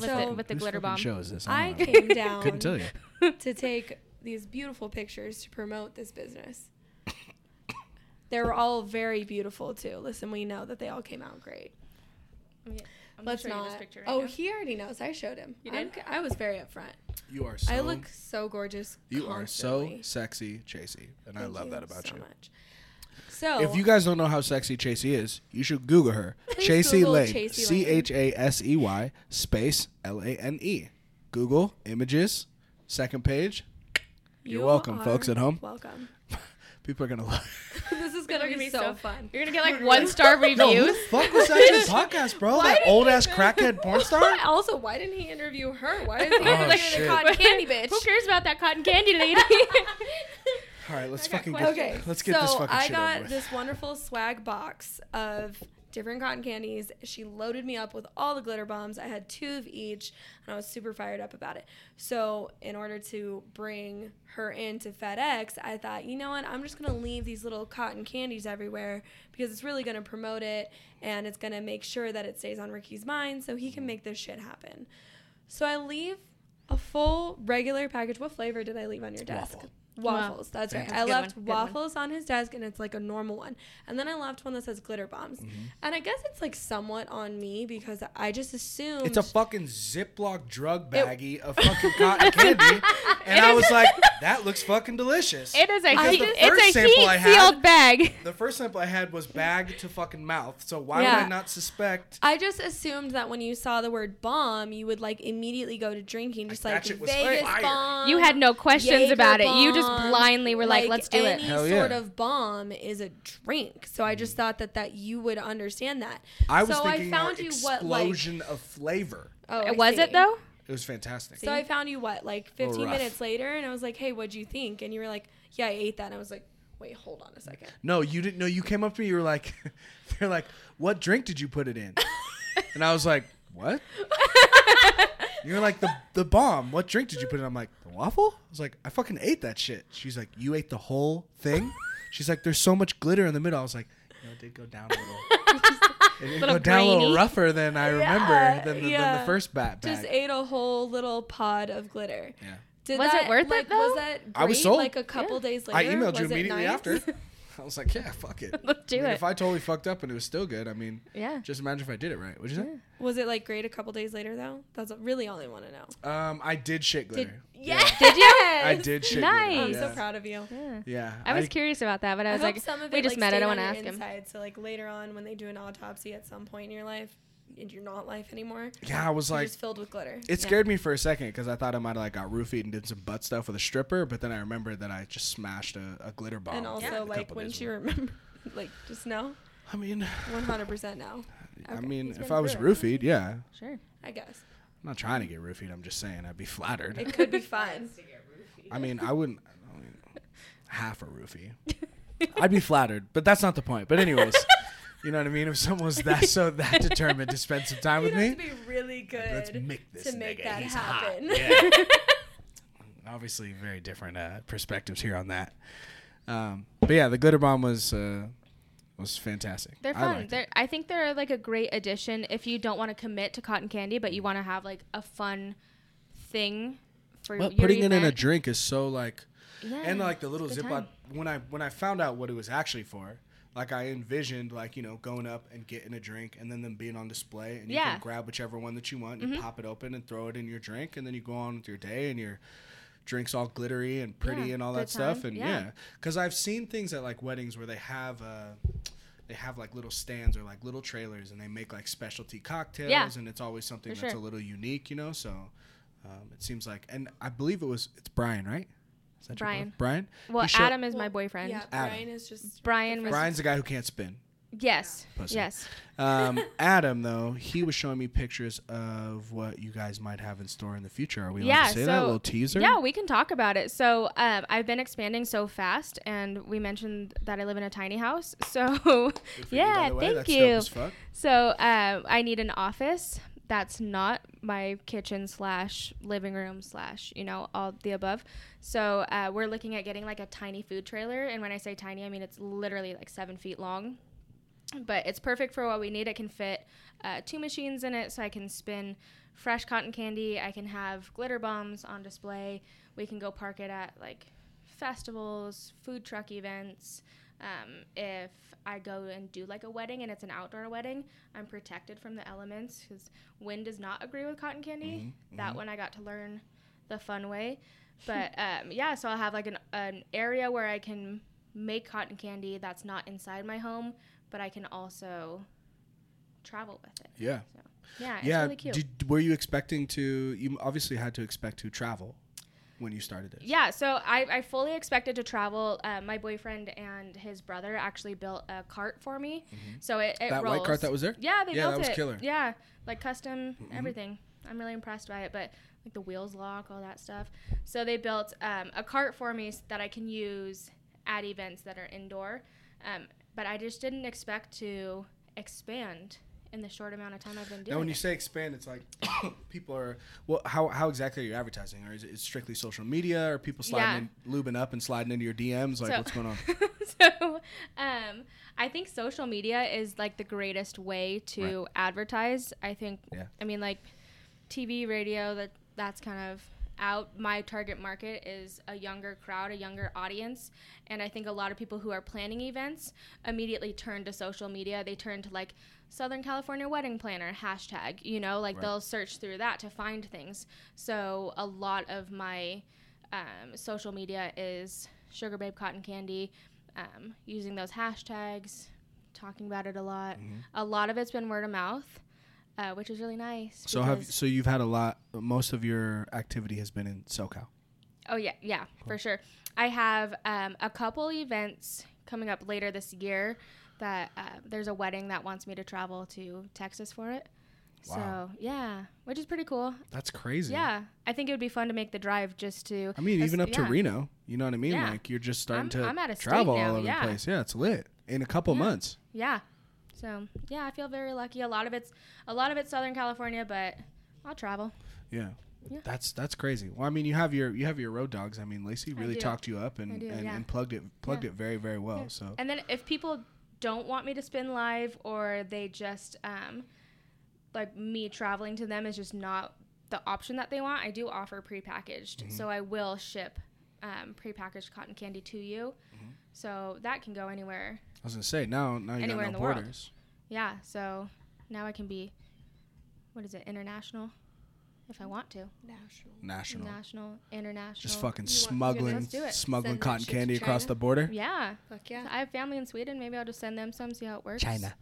with the glitter bomb. Show is this? I came down. Couldn't tell you. To take these beautiful pictures to promote this business. They were all very beautiful too. Listen, we know that they all came out great. Yeah. Let's not. This picture right now. He already knows. I showed him. You did? I was very upfront. You are so. I look so gorgeous. You constantly. Are so sexy, Chasey, and I love that about you. So much. So if you guys don't know how sexy Chasey is, you should Google her. Chasey Lain. CHASEY space LANE. Google images. Second page. You're welcome, folks at home. Welcome. People are gonna love. This is gonna be so fun. You're gonna get like 1-star reviews. No, who the fuck was that in the podcast, bro? That old ass crackhead porn star. Also, why didn't he interview her? Why is he interviewing a cotton candy bitch? Who cares about that cotton candy lady? All right, let's get this fucking shit over with. I got this wonderful swag box of different cotton candies. She loaded me up with all the glitter bombs. I had 2 of each, and I was super fired up about it. So in order to bring her into FedEx, I thought, you know what, I'm just going to leave these little cotton candies everywhere because it's really going to promote it, and it's going to make sure that it stays on Ricky's mind so he can make this shit happen. So I leave a full regular package. What flavor did I leave on your desk? Waffles. Wow. That's right. I left waffles on his desk, and it's like a normal one. And then I left one that says glitter bombs. Mm-hmm. And I guess it's like somewhat on me because I just assumed it's a fucking Ziploc drug baggie of fucking cotton candy. And I was like, that looks fucking delicious. It is a heat-sealed bag. The first sample I had was bag to fucking mouth. So why would I not suspect? I just assumed that when you saw the word bomb, you would like immediately go to drinking, just like Vegas bomb. You had no questions Jaeger about bomb. It. You just blindly were like let's do it. Any sort of bomb is a drink. So I just thought that you would understand that. I was thinking explosion of flavor. Oh, was it though? It was fantastic. So I found you 15 minutes later, and I was like, hey, what'd you think? And you were like, yeah, I ate that. And I was like, wait, hold on a second. No, you didn't know. You came up to me. You were like, they're like, what drink did you put it in? And I was like, what? You're like, the bomb. What drink did you put in? I'm like, the waffle? I was like, I fucking ate that shit. She's like, you ate the whole thing? She's like, there's so much glitter in the middle. I was like, no, it did go down a little. It did go down a little rougher than I remember than the first bat bag. Just ate a whole little pod of glitter. Yeah. Was it worth it, though? Was that great? I was sold. Like a couple days later? I emailed you immediately after. I was like, yeah, fuck it. Let's do it. If I totally fucked up and it was still good, just imagine if I did it right. What'd you say? Was it great a couple days later though? That's really all I want to know. I did shit glitter. Did you? I did shit glitter. Nice. I'm so proud of you. Yeah. I was curious about that, but I was like, we just met. I don't want to ask him. So later on when they do an autopsy at some point in your life, and you're not life anymore. Yeah, I was like, just filled with glitter. It scared me for a second because I thought I might have got roofied and did some butt stuff with a stripper, but then I remembered that I just smashed a glitter bomb. And also, when she remembered, just now. I mean, 100% now. Okay. I mean, if I was roofied, yeah. Sure, I guess. I'm not trying to get roofied. I'm just saying I'd be flattered. It could be fun to get roofied. I mean, I mean, half a roofie. I'd be flattered, but that's not the point. But anyways. You know what I mean? If someone was that determined to spend some time with me, to be really good. Let's make this to make nigga. That He's happen. Hot. Yeah. Obviously, very different perspectives here on that. But yeah, the glitter bomb was fantastic. They're fun. I think they're a great addition if you don't want to commit to cotton candy, but you want to have a fun thing for. But putting it in a drink is so and the little Ziploc. When I found out what it was actually for. I envisioned, going up and getting a drink and then them being on display. And you can grab whichever one that you want and you pop it open and throw it in your drink. And then you go on with your day and your drink's all glittery and pretty and all that stuff. And, because I've seen things at, weddings where they have little stands or, little trailers. And they make, specialty cocktails. Yeah. And it's always something that's a little unique, you know. So it seems like – and I believe it's Brian, right? Brian? Well, Adam is my boyfriend. Yeah, Adam. Brian's the guy who can't spin. Yes. Pussy. Yes. Adam, though, he was showing me pictures of what you guys might have in store in the future. Are we allowed to say that? A little teaser? Yeah, we can talk about it. So I've been expanding so fast, and we mentioned that I live in a tiny house. So, thank you. That's dope as fuck. So I need an office. That's not my kitchen / living room / all the above. So we're looking at getting a tiny food trailer. And when I say tiny, I mean, it's literally 7 feet long, but it's perfect for what we need. It can fit 2 machines in it. So I can spin fresh cotton candy. I can have glitter bombs on display. We can go park it at festivals, food truck events. If I go and do a wedding and it's an outdoor wedding, I'm protected from the elements because wind does not agree with cotton candy. Mm-hmm. That one I got to learn the fun way. But so I'll have an area where I can make cotton candy that's not inside my home, but I can also travel with it. Yeah. So, it's really cute. Were you expecting you obviously had to expect to travel when you started it? Yeah, so I fully expected to travel. My boyfriend and his brother actually built a cart for me. Mm-hmm. So it that rolls. White cart that was there? Yeah, they built it. Yeah, that was killer. Yeah, custom, mm-hmm. everything. I'm really impressed by it, but the wheels lock, all that stuff. So they built a cart for me so that I can use at events that are indoor. But I just didn't expect to expand in the short amount of time I've been doing it. Now, when you say expand, it's like people are, well, how exactly are you advertising? Or is it strictly social media? Or people sliding in, lubing up and sliding into your DMs? Like, so, what's going on? I think social media is like the greatest way to advertise. I think, I mean, like TV, radio, that's kind of out. My target market is a younger crowd, a younger audience. And I think a lot of people who are planning events immediately turn to social media. They turn to like Southern California wedding planner hashtag, you know, like they'll search through that to find things. So a lot of my social media is Sugar Babe Cotton Candy, using those hashtags, talking about it a lot. Mm-hmm. A lot of it's been word of mouth, which is really nice. So you've had a lot. Most of your activity has been in SoCal. Oh yeah, cool. For sure. I have a couple events coming up later this year. That there's a wedding that wants me to travel to Texas for it. Wow. So which is pretty cool. That's crazy. Yeah, I think it would be fun to make the drive just to. I mean, even up to Reno. You know what I mean? Yeah. Like you're just starting to travel all over the place. Yeah, it's lit in a couple months. Yeah. So I feel very lucky. A lot of it's Southern California, but I'll travel. Yeah. That's crazy. Well, I mean, you have your road dogs. I mean, Lacey really talked you up and plugged it very, very well. Yeah. So and then if people don't want me to spin live, or they just like me traveling to them is just not the option that they want, I do offer prepackaged. Mm-hmm. So I will ship prepackaged cotton candy to you. Mm-hmm. So that can go anywhere. I was gonna say now you got no borders. Yeah, so now I can be international if I want to. National, international. Just fucking smuggling cotton candy across the border. Yeah. Fuck yeah. So I have family in Sweden. Maybe I'll just send them some, see how it works. China.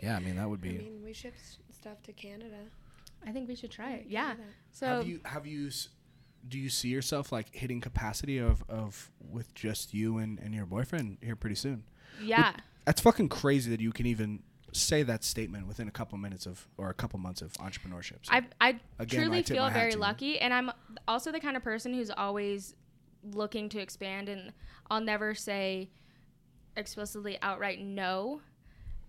Yeah, I mean, that would be. I mean, we ship stuff to Canada. I think we should try it. Yeah. So do you see yourself like hitting capacity of with just you and your boyfriend here pretty soon? Yeah. That's fucking crazy that you can even say that statement within a couple months of entrepreneurship. So I feel very lucky, and I'm also the kind of person who's always looking to expand, and I'll never say explicitly outright no.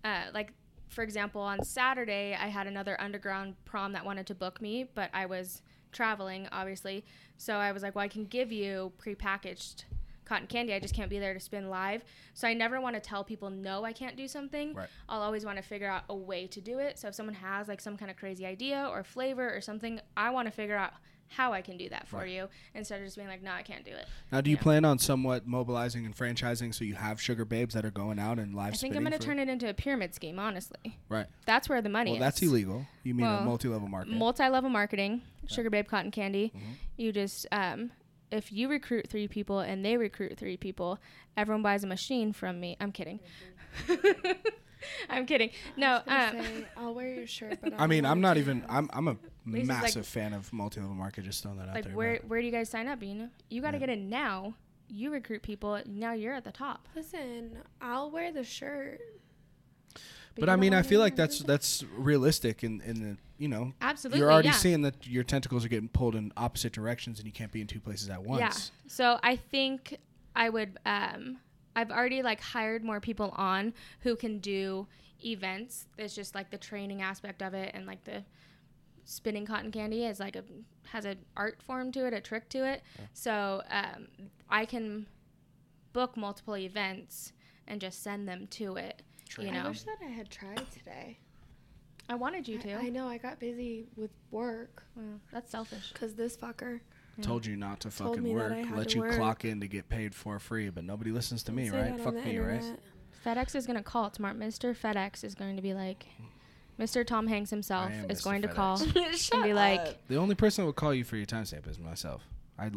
Like, for example, on Saturday, I had another underground prom that wanted to book me, but I was traveling, obviously, so I was like, well, I can give you prepackaged cotton candy, I just can't be there to spin live. So I never want to tell people, no, I can't do something. Right. I'll always want to figure out a way to do it. So if someone has like some kind of crazy idea or flavor or something, I want to figure out how I can do that for you instead of just being like, no, I can't do it. Now, do you plan on somewhat mobilizing and franchising so you have Sugar Babes that are going out and live spinning? I think I'm going to turn it into a pyramid scheme, honestly. Right. That's where the money is. Well, that's illegal. You mean a multi-level marketing. Multi-level marketing, Sugar Babe Cotton Candy. Mm-hmm. You just... if you recruit 3 people and they recruit 3 people, everyone buys a machine from me. I'm kidding. I'm kidding. No, say, I'll wear your shirt. But I mean, I'm not even. I'm a massive fan of multi-level market. Just throwing that out there. Like, where do you guys sign up? You know, you got to get in now. You recruit people. Now you're at the top. Listen, I'll wear the shirt. But I mean, I feel like that's realistic in the, you know. Absolutely, you're already seeing that your tentacles are getting pulled in opposite directions and you can't be in 2 places at once. Yeah, so I think I would, I've already like hired more people on who can do events. It's just like the training aspect of it, and like the spinning cotton candy is like has an art form to it, a trick to it. Yeah. So I can book multiple events and just send them to it. You know? I wish that I had tried today. I wanted you to. I know. I got busy with work. Well, that's selfish. Because this fucker told you not to fucking work. Let you clock in to get paid for free, but nobody listens to me, right? Fuck me, right? FedEx is going to call tomorrow. Mr. FedEx is going to be like, Mr. Tom Hanks himself is going to call and be like. The only person that would call you for your timestamp is myself. I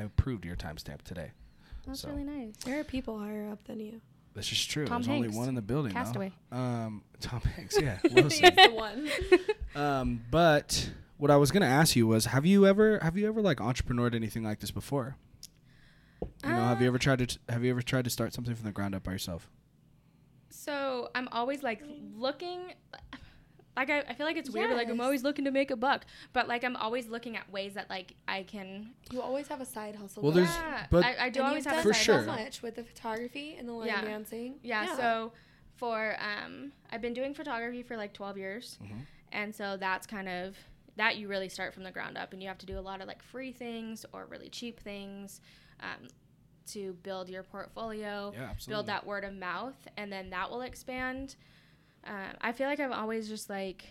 approved your timestamp today. That's really nice. There are people higher up than you. That's just true. Tom Hanks. Only one in the building. Castaway. Tom Hanks, yeah. Wilson. He's the one. But what I was gonna ask you was, have you ever like entrepreneured anything like this before? You know, have you ever tried to start something from the ground up by yourself? So I'm always like looking. Like I feel like it's weird, but like I'm always looking to make a buck. But like I'm always looking at ways that like I can. You always have a side hustle. Well, there's, but I do always have a side hustle. For sure. With the photography and the line dancing. Yeah. So for I've been doing photography for like 12 years. Mm-hmm. And so that's kind of that you really start from the ground up, and you have to do a lot of like free things or really cheap things to build your portfolio, build that word of mouth, and then that will expand. I feel like I've always just like,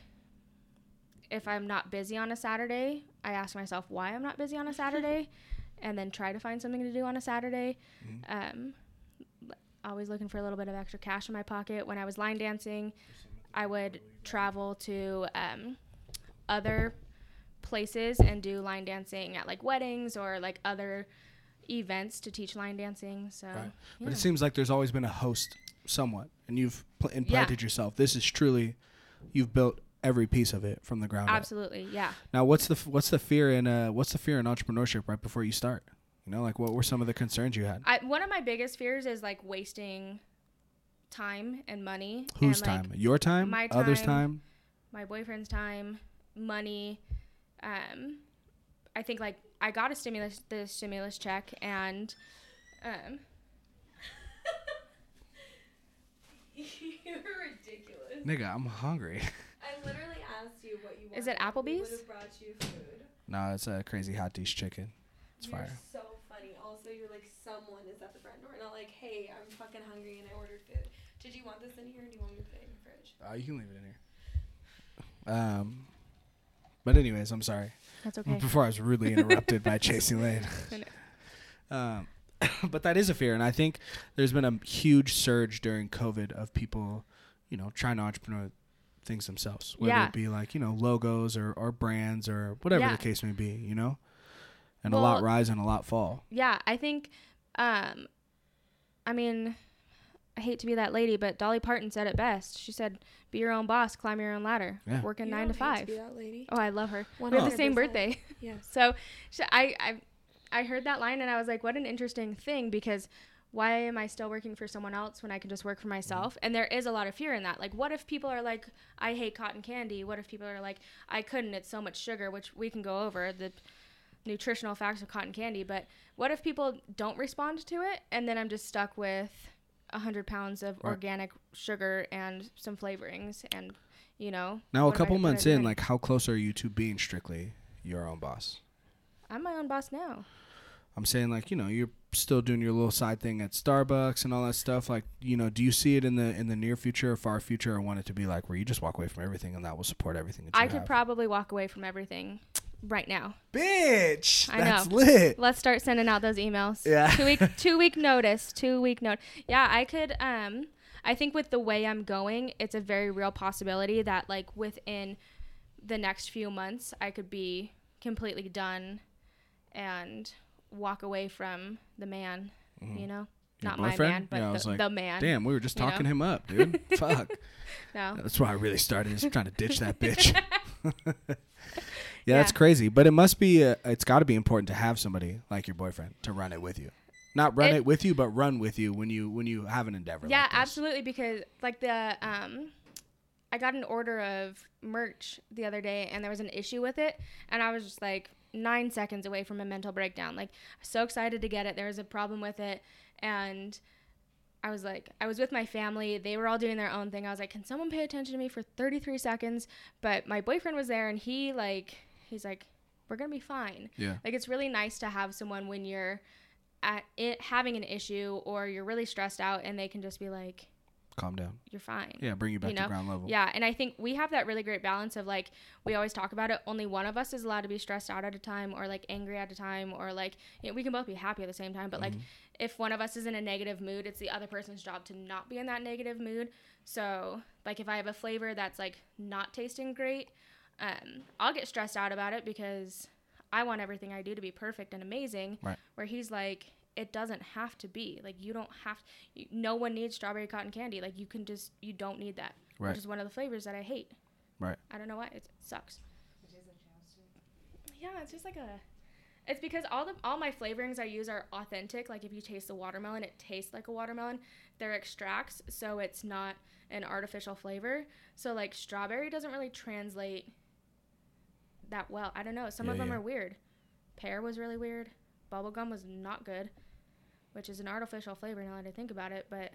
if I'm not busy on a Saturday, I ask myself why I'm not busy on a Saturday and then try to find something to do on a Saturday. Mm-hmm. Always looking for a little bit of extra cash in my pocket. When I was line dancing, I would travel to other places and do line dancing at like weddings or like other events to teach line dancing. So, right. But it seems like there's always been a host somewhat, and you've implanted yourself. This is truly, you've built every piece of it from the ground up. Yeah. Now, what's the fear in entrepreneurship right before you start? You know, like what were some of the concerns you had? One of my biggest fears is like wasting time and money. Whose and, like, time? Your time? My time? Others' time? My boyfriend's time, money. I think like I got the stimulus check, and you're ridiculous. Nigga, I'm hungry. I literally asked you what you wanted. Is it Applebee's? Would have brought you food. No, it's a crazy hot dish chicken. It's you're fire. So funny. Also, you're like, someone is at the front door, not like, hey, I'm fucking hungry and I ordered food. Did you want this in here, or do you want me to put it in the fridge? You can leave it in here. But anyways, I'm sorry. That's okay. Before I was rudely interrupted by Chasey Lain. But that is a fear, and I think there's been a huge surge during COVID of people, you know, trying to entrepreneur things themselves, whether it be like, you know, logos or brands or whatever the case may be, you know, and a lot rise and a lot fall. Yeah, I think, I mean, I hate to be that lady, but Dolly Parton said it best. She said, "Be your own boss, climb your own ladder, working 9 to 5." To be that lady. Oh, I love her. We have the same birthday. Yeah. So I heard that line and I was like, what an interesting thing, because why am I still working for someone else when I can just work for myself? Mm-hmm. And there is a lot of fear in that. Like, what if people are like, I hate cotton candy? What if people are like, I couldn't, it's so much sugar, which we can go over the nutritional facts of cotton candy. But what if people don't respond to it? And then I'm just stuck with 100 pounds of organic sugar and some flavorings and, you know. Now, a couple months in, like, how close are you to being strictly your own boss? I'm my own boss now. I'm saying, like, you know, you're still doing your little side thing at Starbucks and all that stuff. Like, you know, do you see it in the near future or far future, or want it to be like where you just walk away from everything and that will support everything that you have? I could probably walk away from everything right now. Bitch, that's lit. Let's start sending out those emails. Yeah. Two-week notice. Yeah, I could. I think with the way I'm going, it's a very real possibility that like within the next few months, I could be completely done and walk away from the man, mm-hmm. you know, your not boyfriend? My man, but the man. Damn, we were just talking him up, dude. Fuck. No, that's why I really started is trying to ditch that bitch. That's crazy. But it must be, it's got to be important to have somebody like your boyfriend to run it with you, but run with you when you have an endeavor. Yeah, like absolutely. Because like the, I got an order of merch the other day and there was an issue with it. And I was just like, 9 seconds away from a mental breakdown. Like, so excited to get it. There was a problem with it. And I was like, I was with my family. They were all doing their own thing. I was like, can someone pay attention to me for 33 seconds? But my boyfriend was there and he's like, we're going to be fine. Yeah. Like, it's really nice to have someone when you're having an issue or you're really stressed out and they can just be like, calm down. You're fine. Yeah, bring you back to ground level. Yeah, and I think we have that really great balance of, like, we always talk about it. Only one of us is allowed to be stressed out at a time or, like, angry at a time or, like, you know, we can both be happy at the same time. But, mm-hmm. like, if one of us is in a negative mood, it's the other person's job to not be in that negative mood. So, like, if I have a flavor that's, like, not tasting great, I'll get stressed out about it because I want everything I do to be perfect and amazing. Right. Where he's like, it doesn't have to be like, you don't have no one needs strawberry cotton candy. Like, you can just, you don't need that. Right. Which is one of the flavors that I hate. Right. I don't know why. It sucks. It is a it's just like it's because all my flavorings I use are authentic. Like, if you taste the watermelon, it tastes like a watermelon. They're extracts, so it's not an artificial flavor. So like strawberry doesn't really translate that well. I don't know. Some of them are weird. Pear was really weird. Bubblegum was not good. Which is an artificial flavor now that I think about it, but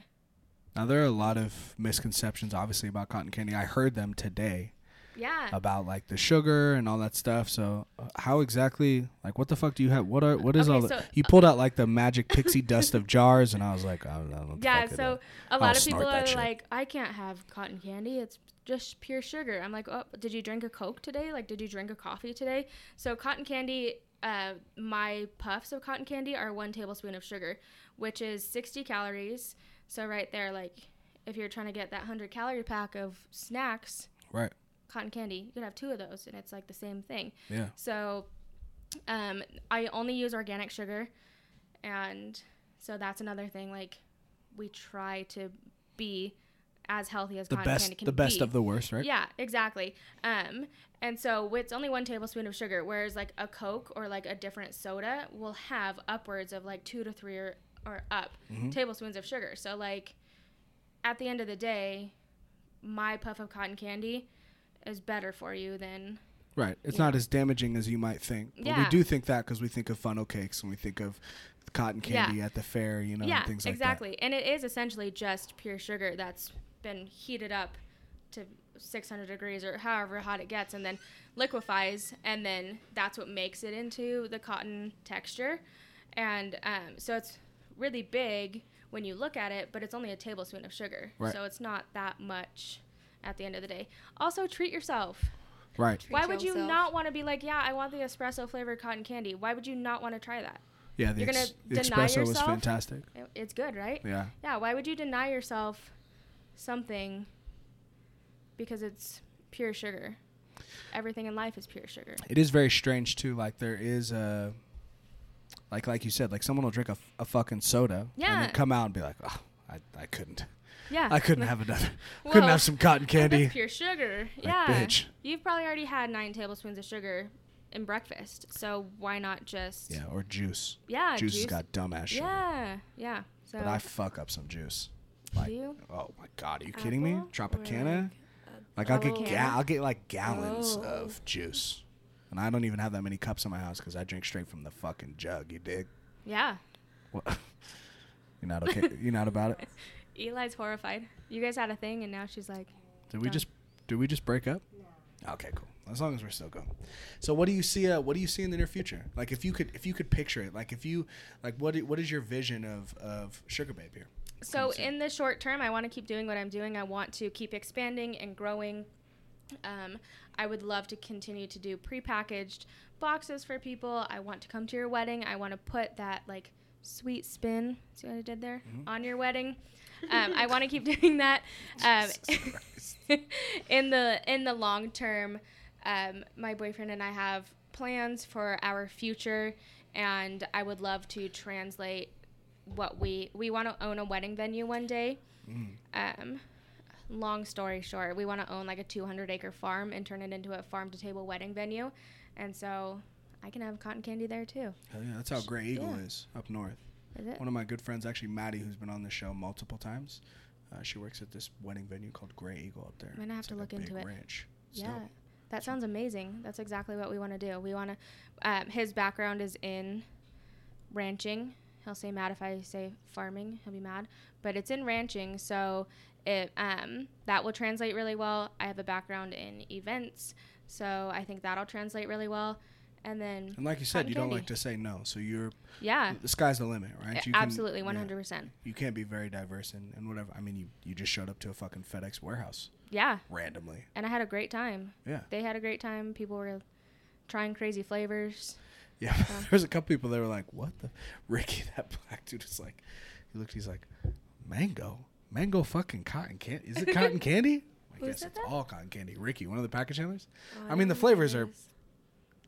Now, there are a lot of misconceptions, obviously, about cotton candy. I heard them today. Yeah. About, like, the sugar and all that stuff. So, how exactly, like, what the fuck do you have? What is all the... You pulled out, like, the magic pixie dust of jars, and I was like, I don't know. Yeah, so a lot of people are like, I can't have cotton candy. It's just pure sugar. I'm like, oh, did you drink a Coke today? Like, did you drink a coffee today? So, cotton candy... my puffs of cotton candy are 1 tablespoon of sugar, which is 60 calories. So right there, like, if you're trying to get that 100-calorie pack of snacks, right? Cotton candy, you could have 2 of those, and it's like the same thing. Yeah. So, I only use organic sugar, and so that's another thing. Like, we try to be as healthy as cotton candy can be. The best of the worst, right? Yeah, exactly. And so it's only 1 tablespoon of sugar, whereas like a Coke or like a different soda will have upwards of like 2 to 3 or up tablespoons of sugar. So like at the end of the day, my puff of cotton candy is better for you than... Right. It's not as damaging as you might think. But we do think that because we think of funnel cakes and we think of cotton candy at the fair, you know, and things like that. And it is essentially just pure sugar that's been heated up to 600 degrees or however hot it gets and then liquefies, and then that's what makes it into the cotton texture. And so it's really big when you look at it, but it's only 1 tablespoon of sugar. Right. So it's not that much at the end of the day. Also, treat yourself. Right. Why would you not want to be like, yeah, I want the espresso flavored cotton candy? Why would you not want to try that? Yeah, the espresso was fantastic. It's good, right? Yeah. Yeah, why would you deny yourself something because it's pure sugar? Everything in life is pure sugar. It is very strange, too. Like, there is a... Like you said, like, someone will drink a fucking soda and then come out and be like, oh, I couldn't. Yeah. I couldn't have another. Whoa. Couldn't have some cotton candy. That's pure sugar. Like, bitch. You've probably already had 9 tablespoons of sugar in breakfast, so why not just... Yeah, or juice. Yeah, juice has got dumbass sugar. Yeah. So, but I fuck up some juice. Like, do you? Oh my god, are you kidding me? Tropicana? Like, I'll get like gallons of juice. And I don't even have that many cups in my house because I drink straight from the fucking jug, you dig? Yeah. Well, you're not okay? You're not about it? Eli's horrified. You guys had a thing and now she's like... Did we just break up? No. Okay, cool. As long as we're still going. So what do you see? What do you see in the near future? Like, if you could picture it, like, if you like, what is your vision of Sugar Babe here? So in the short term, I want to keep doing what I'm doing. I want to keep expanding and growing. I would love to continue to do prepackaged boxes for people. I want to come to your wedding. I want to put that like sweet spin. See what I did there? Mm-hmm. On your wedding. I want to keep doing that. In the long term. My boyfriend and I have plans for our future, and I would love to translate what we want to own a wedding venue one day. Long story short, we want to own like a 200-acre farm and turn it into a farm-to-table wedding venue, and so I can have cotton candy there too. Hell yeah, that's how Grey Eagle is up north. Is it? One of my good friends, actually Maddie, who's been on the show multiple times, she works at this wedding venue called Grey Eagle up there. I'm gonna have to look into it. Ranch. Yeah. That sounds amazing. That's exactly what we want to do. We want to, his background is in ranching. He'll say mad if I say farming, he'll be mad, but it's in ranching. So that will translate really well. I have a background in events, so I think that'll translate really well. And like you said, you don't like to say no. So the sky's the limit, right? Absolutely, 100%. You can't be very diverse and whatever. I mean, you just showed up to a fucking FedEx warehouse. Yeah. Randomly. And I had a great time. Yeah. They had a great time. People were trying crazy flavors. Yeah. So. There was a couple people that were like, what the? Ricky, that black dude is like, he looked, he's like, mango? Mango fucking cotton candy? Is it cotton candy? I guess it's all cotton candy. Ricky, one of the package handlers. Oh, I mean, the flavors are...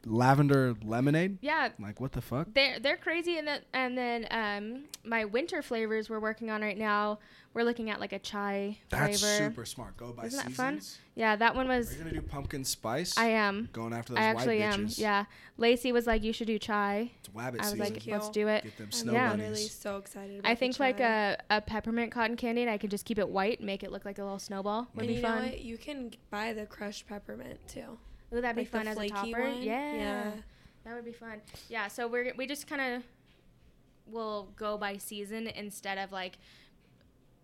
Lavender lemonade? Yeah. Like, what the fuck? They're crazy. And then my winter flavors we're working on right now, we're looking at like a chai flavor. That's super smart. Go by seasons. Isn't that fun? Yeah, that one was... Are you going to do pumpkin spice? I am. Going after those white bitches. I actually am, yeah. Lacey was like, you should do chai. It's wabbit season. I was like, let's do it. Get them snow bunnies. I'm really so excited about I think like a peppermint cotton candy, and I can just keep it white and make it look like a little snowball. Would be fun. You know what? You can buy the crushed peppermint, too. Would that be fun as a topper? Yeah, that would be fun. Yeah, so we just kind of will go by season instead of like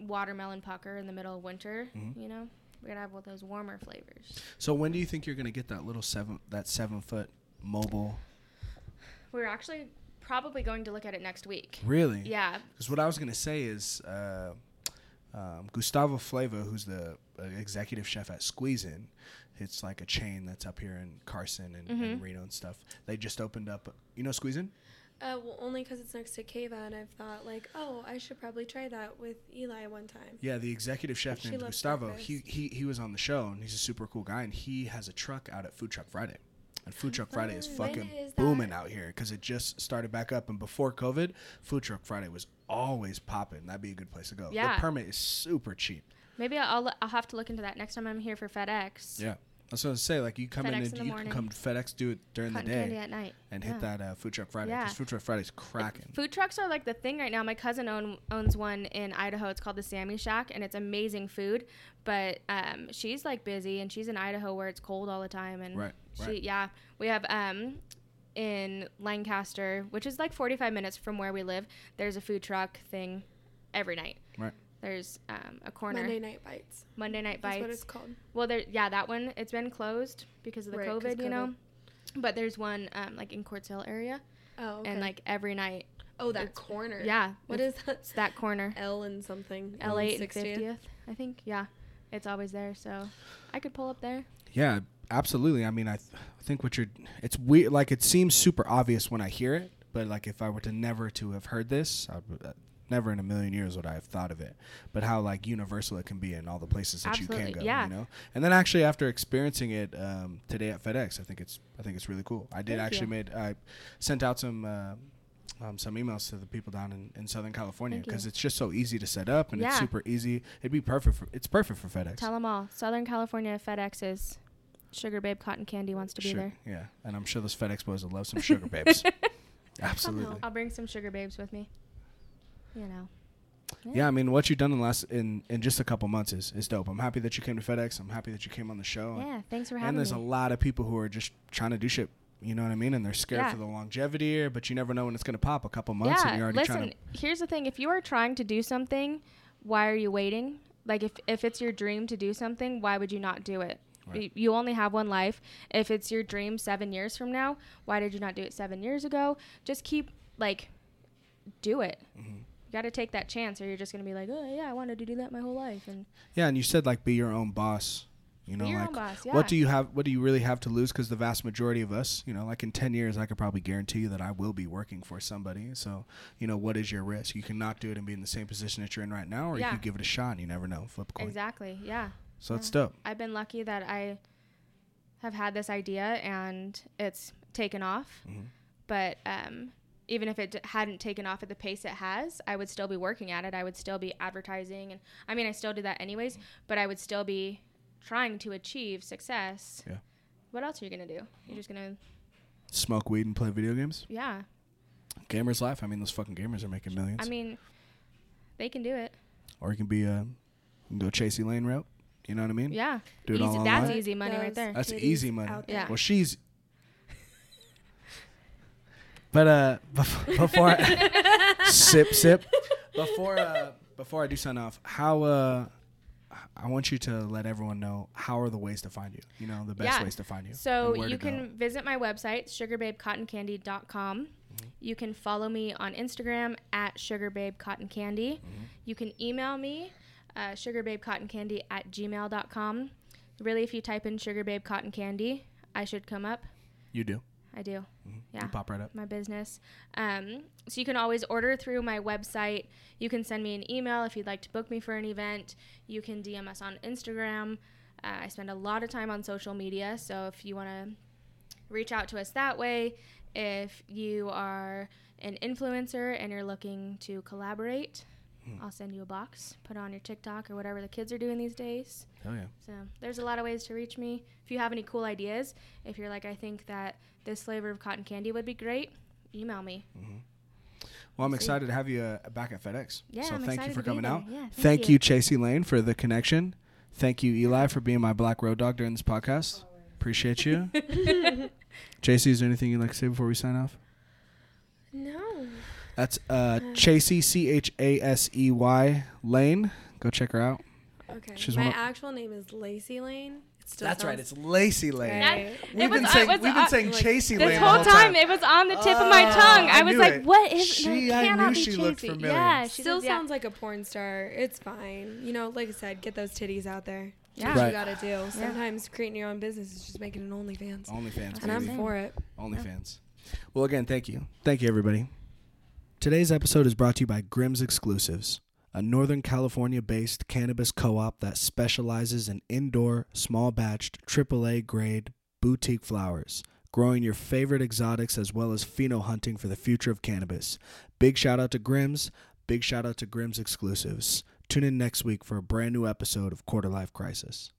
watermelon pucker in the middle of winter, you know, we're going to have one of those warmer flavors. So when do you think you're going to get that little seven foot mobile? We're actually probably going to look at it next week. Really? Yeah. Because what I was going to say is Gustavo Flava, who's the executive chef at Squeeze In, it's like a chain that's up here in Carson and, and Reno and stuff. They just opened up, you know, Squeeze In? Well, only because it's next to Cava, and I've thought, like, oh, I should probably try that with Eli one time. Yeah, the executive chef named Gustavo, he was on the show, and he's a super cool guy, and he has a truck out at Food Truck Friday. And Food Truck Friday is fucking booming out here because it just started back up. And before COVID, Food Truck Friday was always popping. That'd be a good place to go. Yeah. The permit is super cheap. Maybe I'll have to look into that next time I'm here for FedEx. Yeah. I was going to say, like, you come FedEx in and you can come to FedEx, do it during the day. Candy at night. And hit that Food Truck Friday because Food Truck Friday's cracking. Food trucks are, like, the thing right now. My cousin owns one in Idaho. It's called the Sammy Shack, and it's amazing food. But she's, like, busy, and she's in Idaho where it's cold all the time. And we have in Lancaster, which is, like, 45 minutes from where we live, there's a food truck thing every night. Right. There's a corner. Monday Night Bites. That's what it's called. Well, that one. It's been closed because of the COVID, you know. But there's one like in Quartz Hill area. Oh, okay. And like every night. Oh, that corner. Yeah. What is that? It's that corner. L and something. L8 and 50th, I think. Yeah. It's always there, so I could pull up there. Yeah, absolutely. I mean, I think what you're... It's weird. Like, it seems super obvious when I hear it, but like if I were to never to have heard this... Never in a million years would I have thought of it, but how like universal it can be in all the places that you can go, you know. And then actually after experiencing it today at FedEx, I think it's really cool. I did I sent out some emails to the people down in Southern California because it's just so easy to set up and it's super easy. It'd be perfect. It's perfect for FedEx. Tell them all, Southern California FedEx is Sugar Babe Cotton Candy wants to be there. Yeah, and I'm sure those FedEx boys will love some Sugar Babes. Absolutely, I'll bring some Sugar Babes with me. You know. Yeah, I mean, what you've done in just a couple months is dope. I'm happy that you came to FedEx. I'm happy that you came on the show. Yeah, thanks for having me. And there's a lot of people who are just trying to do shit, you know what I mean? And they're scared for the longevity, but you never know when it's going to pop, a couple months, and you're already trying to... Here's the thing. If you are trying to do something, why are you waiting? Like, if it's your dream to do something, why would you not do it? Right. You only have one life. If it's your dream 7 years from now, why did you not do it 7 years ago? Just keep, like, do it. Mm-hmm. You got to take that chance or you're just going to be like, oh, yeah, I wanted to do that my whole life. And you said, like, be your own boss. You know, be your own boss, yeah. What do you really have to lose? Because the vast majority of us, you know, like in 10 years, I could probably guarantee you that I will be working for somebody. So, you know, what is your risk? You cannot do it and be in the same position that you're in right now, or you could give it a shot and you never know. Flip a coin. Exactly, yeah. So that's dope. I've been lucky that I have had this idea and it's taken off. Mm-hmm. But... even if it hadn't taken off at the pace it has, I would still be working at it. I would still be advertising. And I mean, I still do that anyways, but I would still be trying to achieve success. Yeah. What else are you going to do? You're just going to... Smoke weed and play video games? Yeah. Gamer's life. I mean, those fucking gamers are making millions. I mean, they can do it. Or you can be you can go Chasey Lain route. You know what I mean? Yeah. Do it all online. That's easy money right there. That's easy money. Yeah. Well, she's... But before before I do sign off, how I want you to let everyone know how are the ways to find you. You know, the best ways to find you. So you can visit my website, sugarbabecottoncandy.com. Mm-hmm. You can follow me on Instagram at sugarbabecottoncandy. Mm-hmm. You can email me sugarbabecottoncandy@gmail.com. Really, if you type in sugarbabecottoncandy, I should come up. You do. I do. Mm-hmm. Yeah. You pop right up. My business. So you can always order through my website. You can send me an email if you'd like to book me for an event. You can DM us on Instagram. I spend a lot of time on social media. So if you want to reach out to us that way, if you are an influencer and you're looking to collaborate, I'll send you a box, put on your TikTok or whatever the kids are doing these days. Oh, yeah. So there's a lot of ways to reach me. If you have any cool ideas, if you're like, I think that this flavor of cotton candy would be great, email me. Mm-hmm. Well, I'm excited to have you back at FedEx. Yeah, so I'm thank you for coming out. Yeah, thank you, Chasey Lain, for the connection. Thank you, Eli, for being my black road dog during this podcast. Appreciate you. Chasey, is there anything you'd like to say before we sign off? No. That's Chasey, Chasey Lain. Go check her out. Okay. She's my actual name is Lacey Lain. That's right. It's Lacey Lain. Right. We've been saying Chasey Lain this whole time. It was on the tip of my tongue. I was like, "What is?" I knew she looked familiar. Yeah, she still sounds like a porn star. It's fine. You know, like I said, get those titties out there. Yeah, what you gotta do. Sometimes creating your own business is just making an OnlyFans. OnlyFans, and I'm for it. OnlyFans. Well, again, thank you, everybody. Today's episode is brought to you by Grimm's Exclusives, a Northern California-based cannabis co-op that specializes in indoor, small-batched, AAA-grade boutique flowers, growing your favorite exotics as well as pheno-hunting for the future of cannabis. Big shout-out to Grimm's. Big shout-out to Grimm's Exclusives. Tune in next week for a brand new episode of Quarter Life Crisis.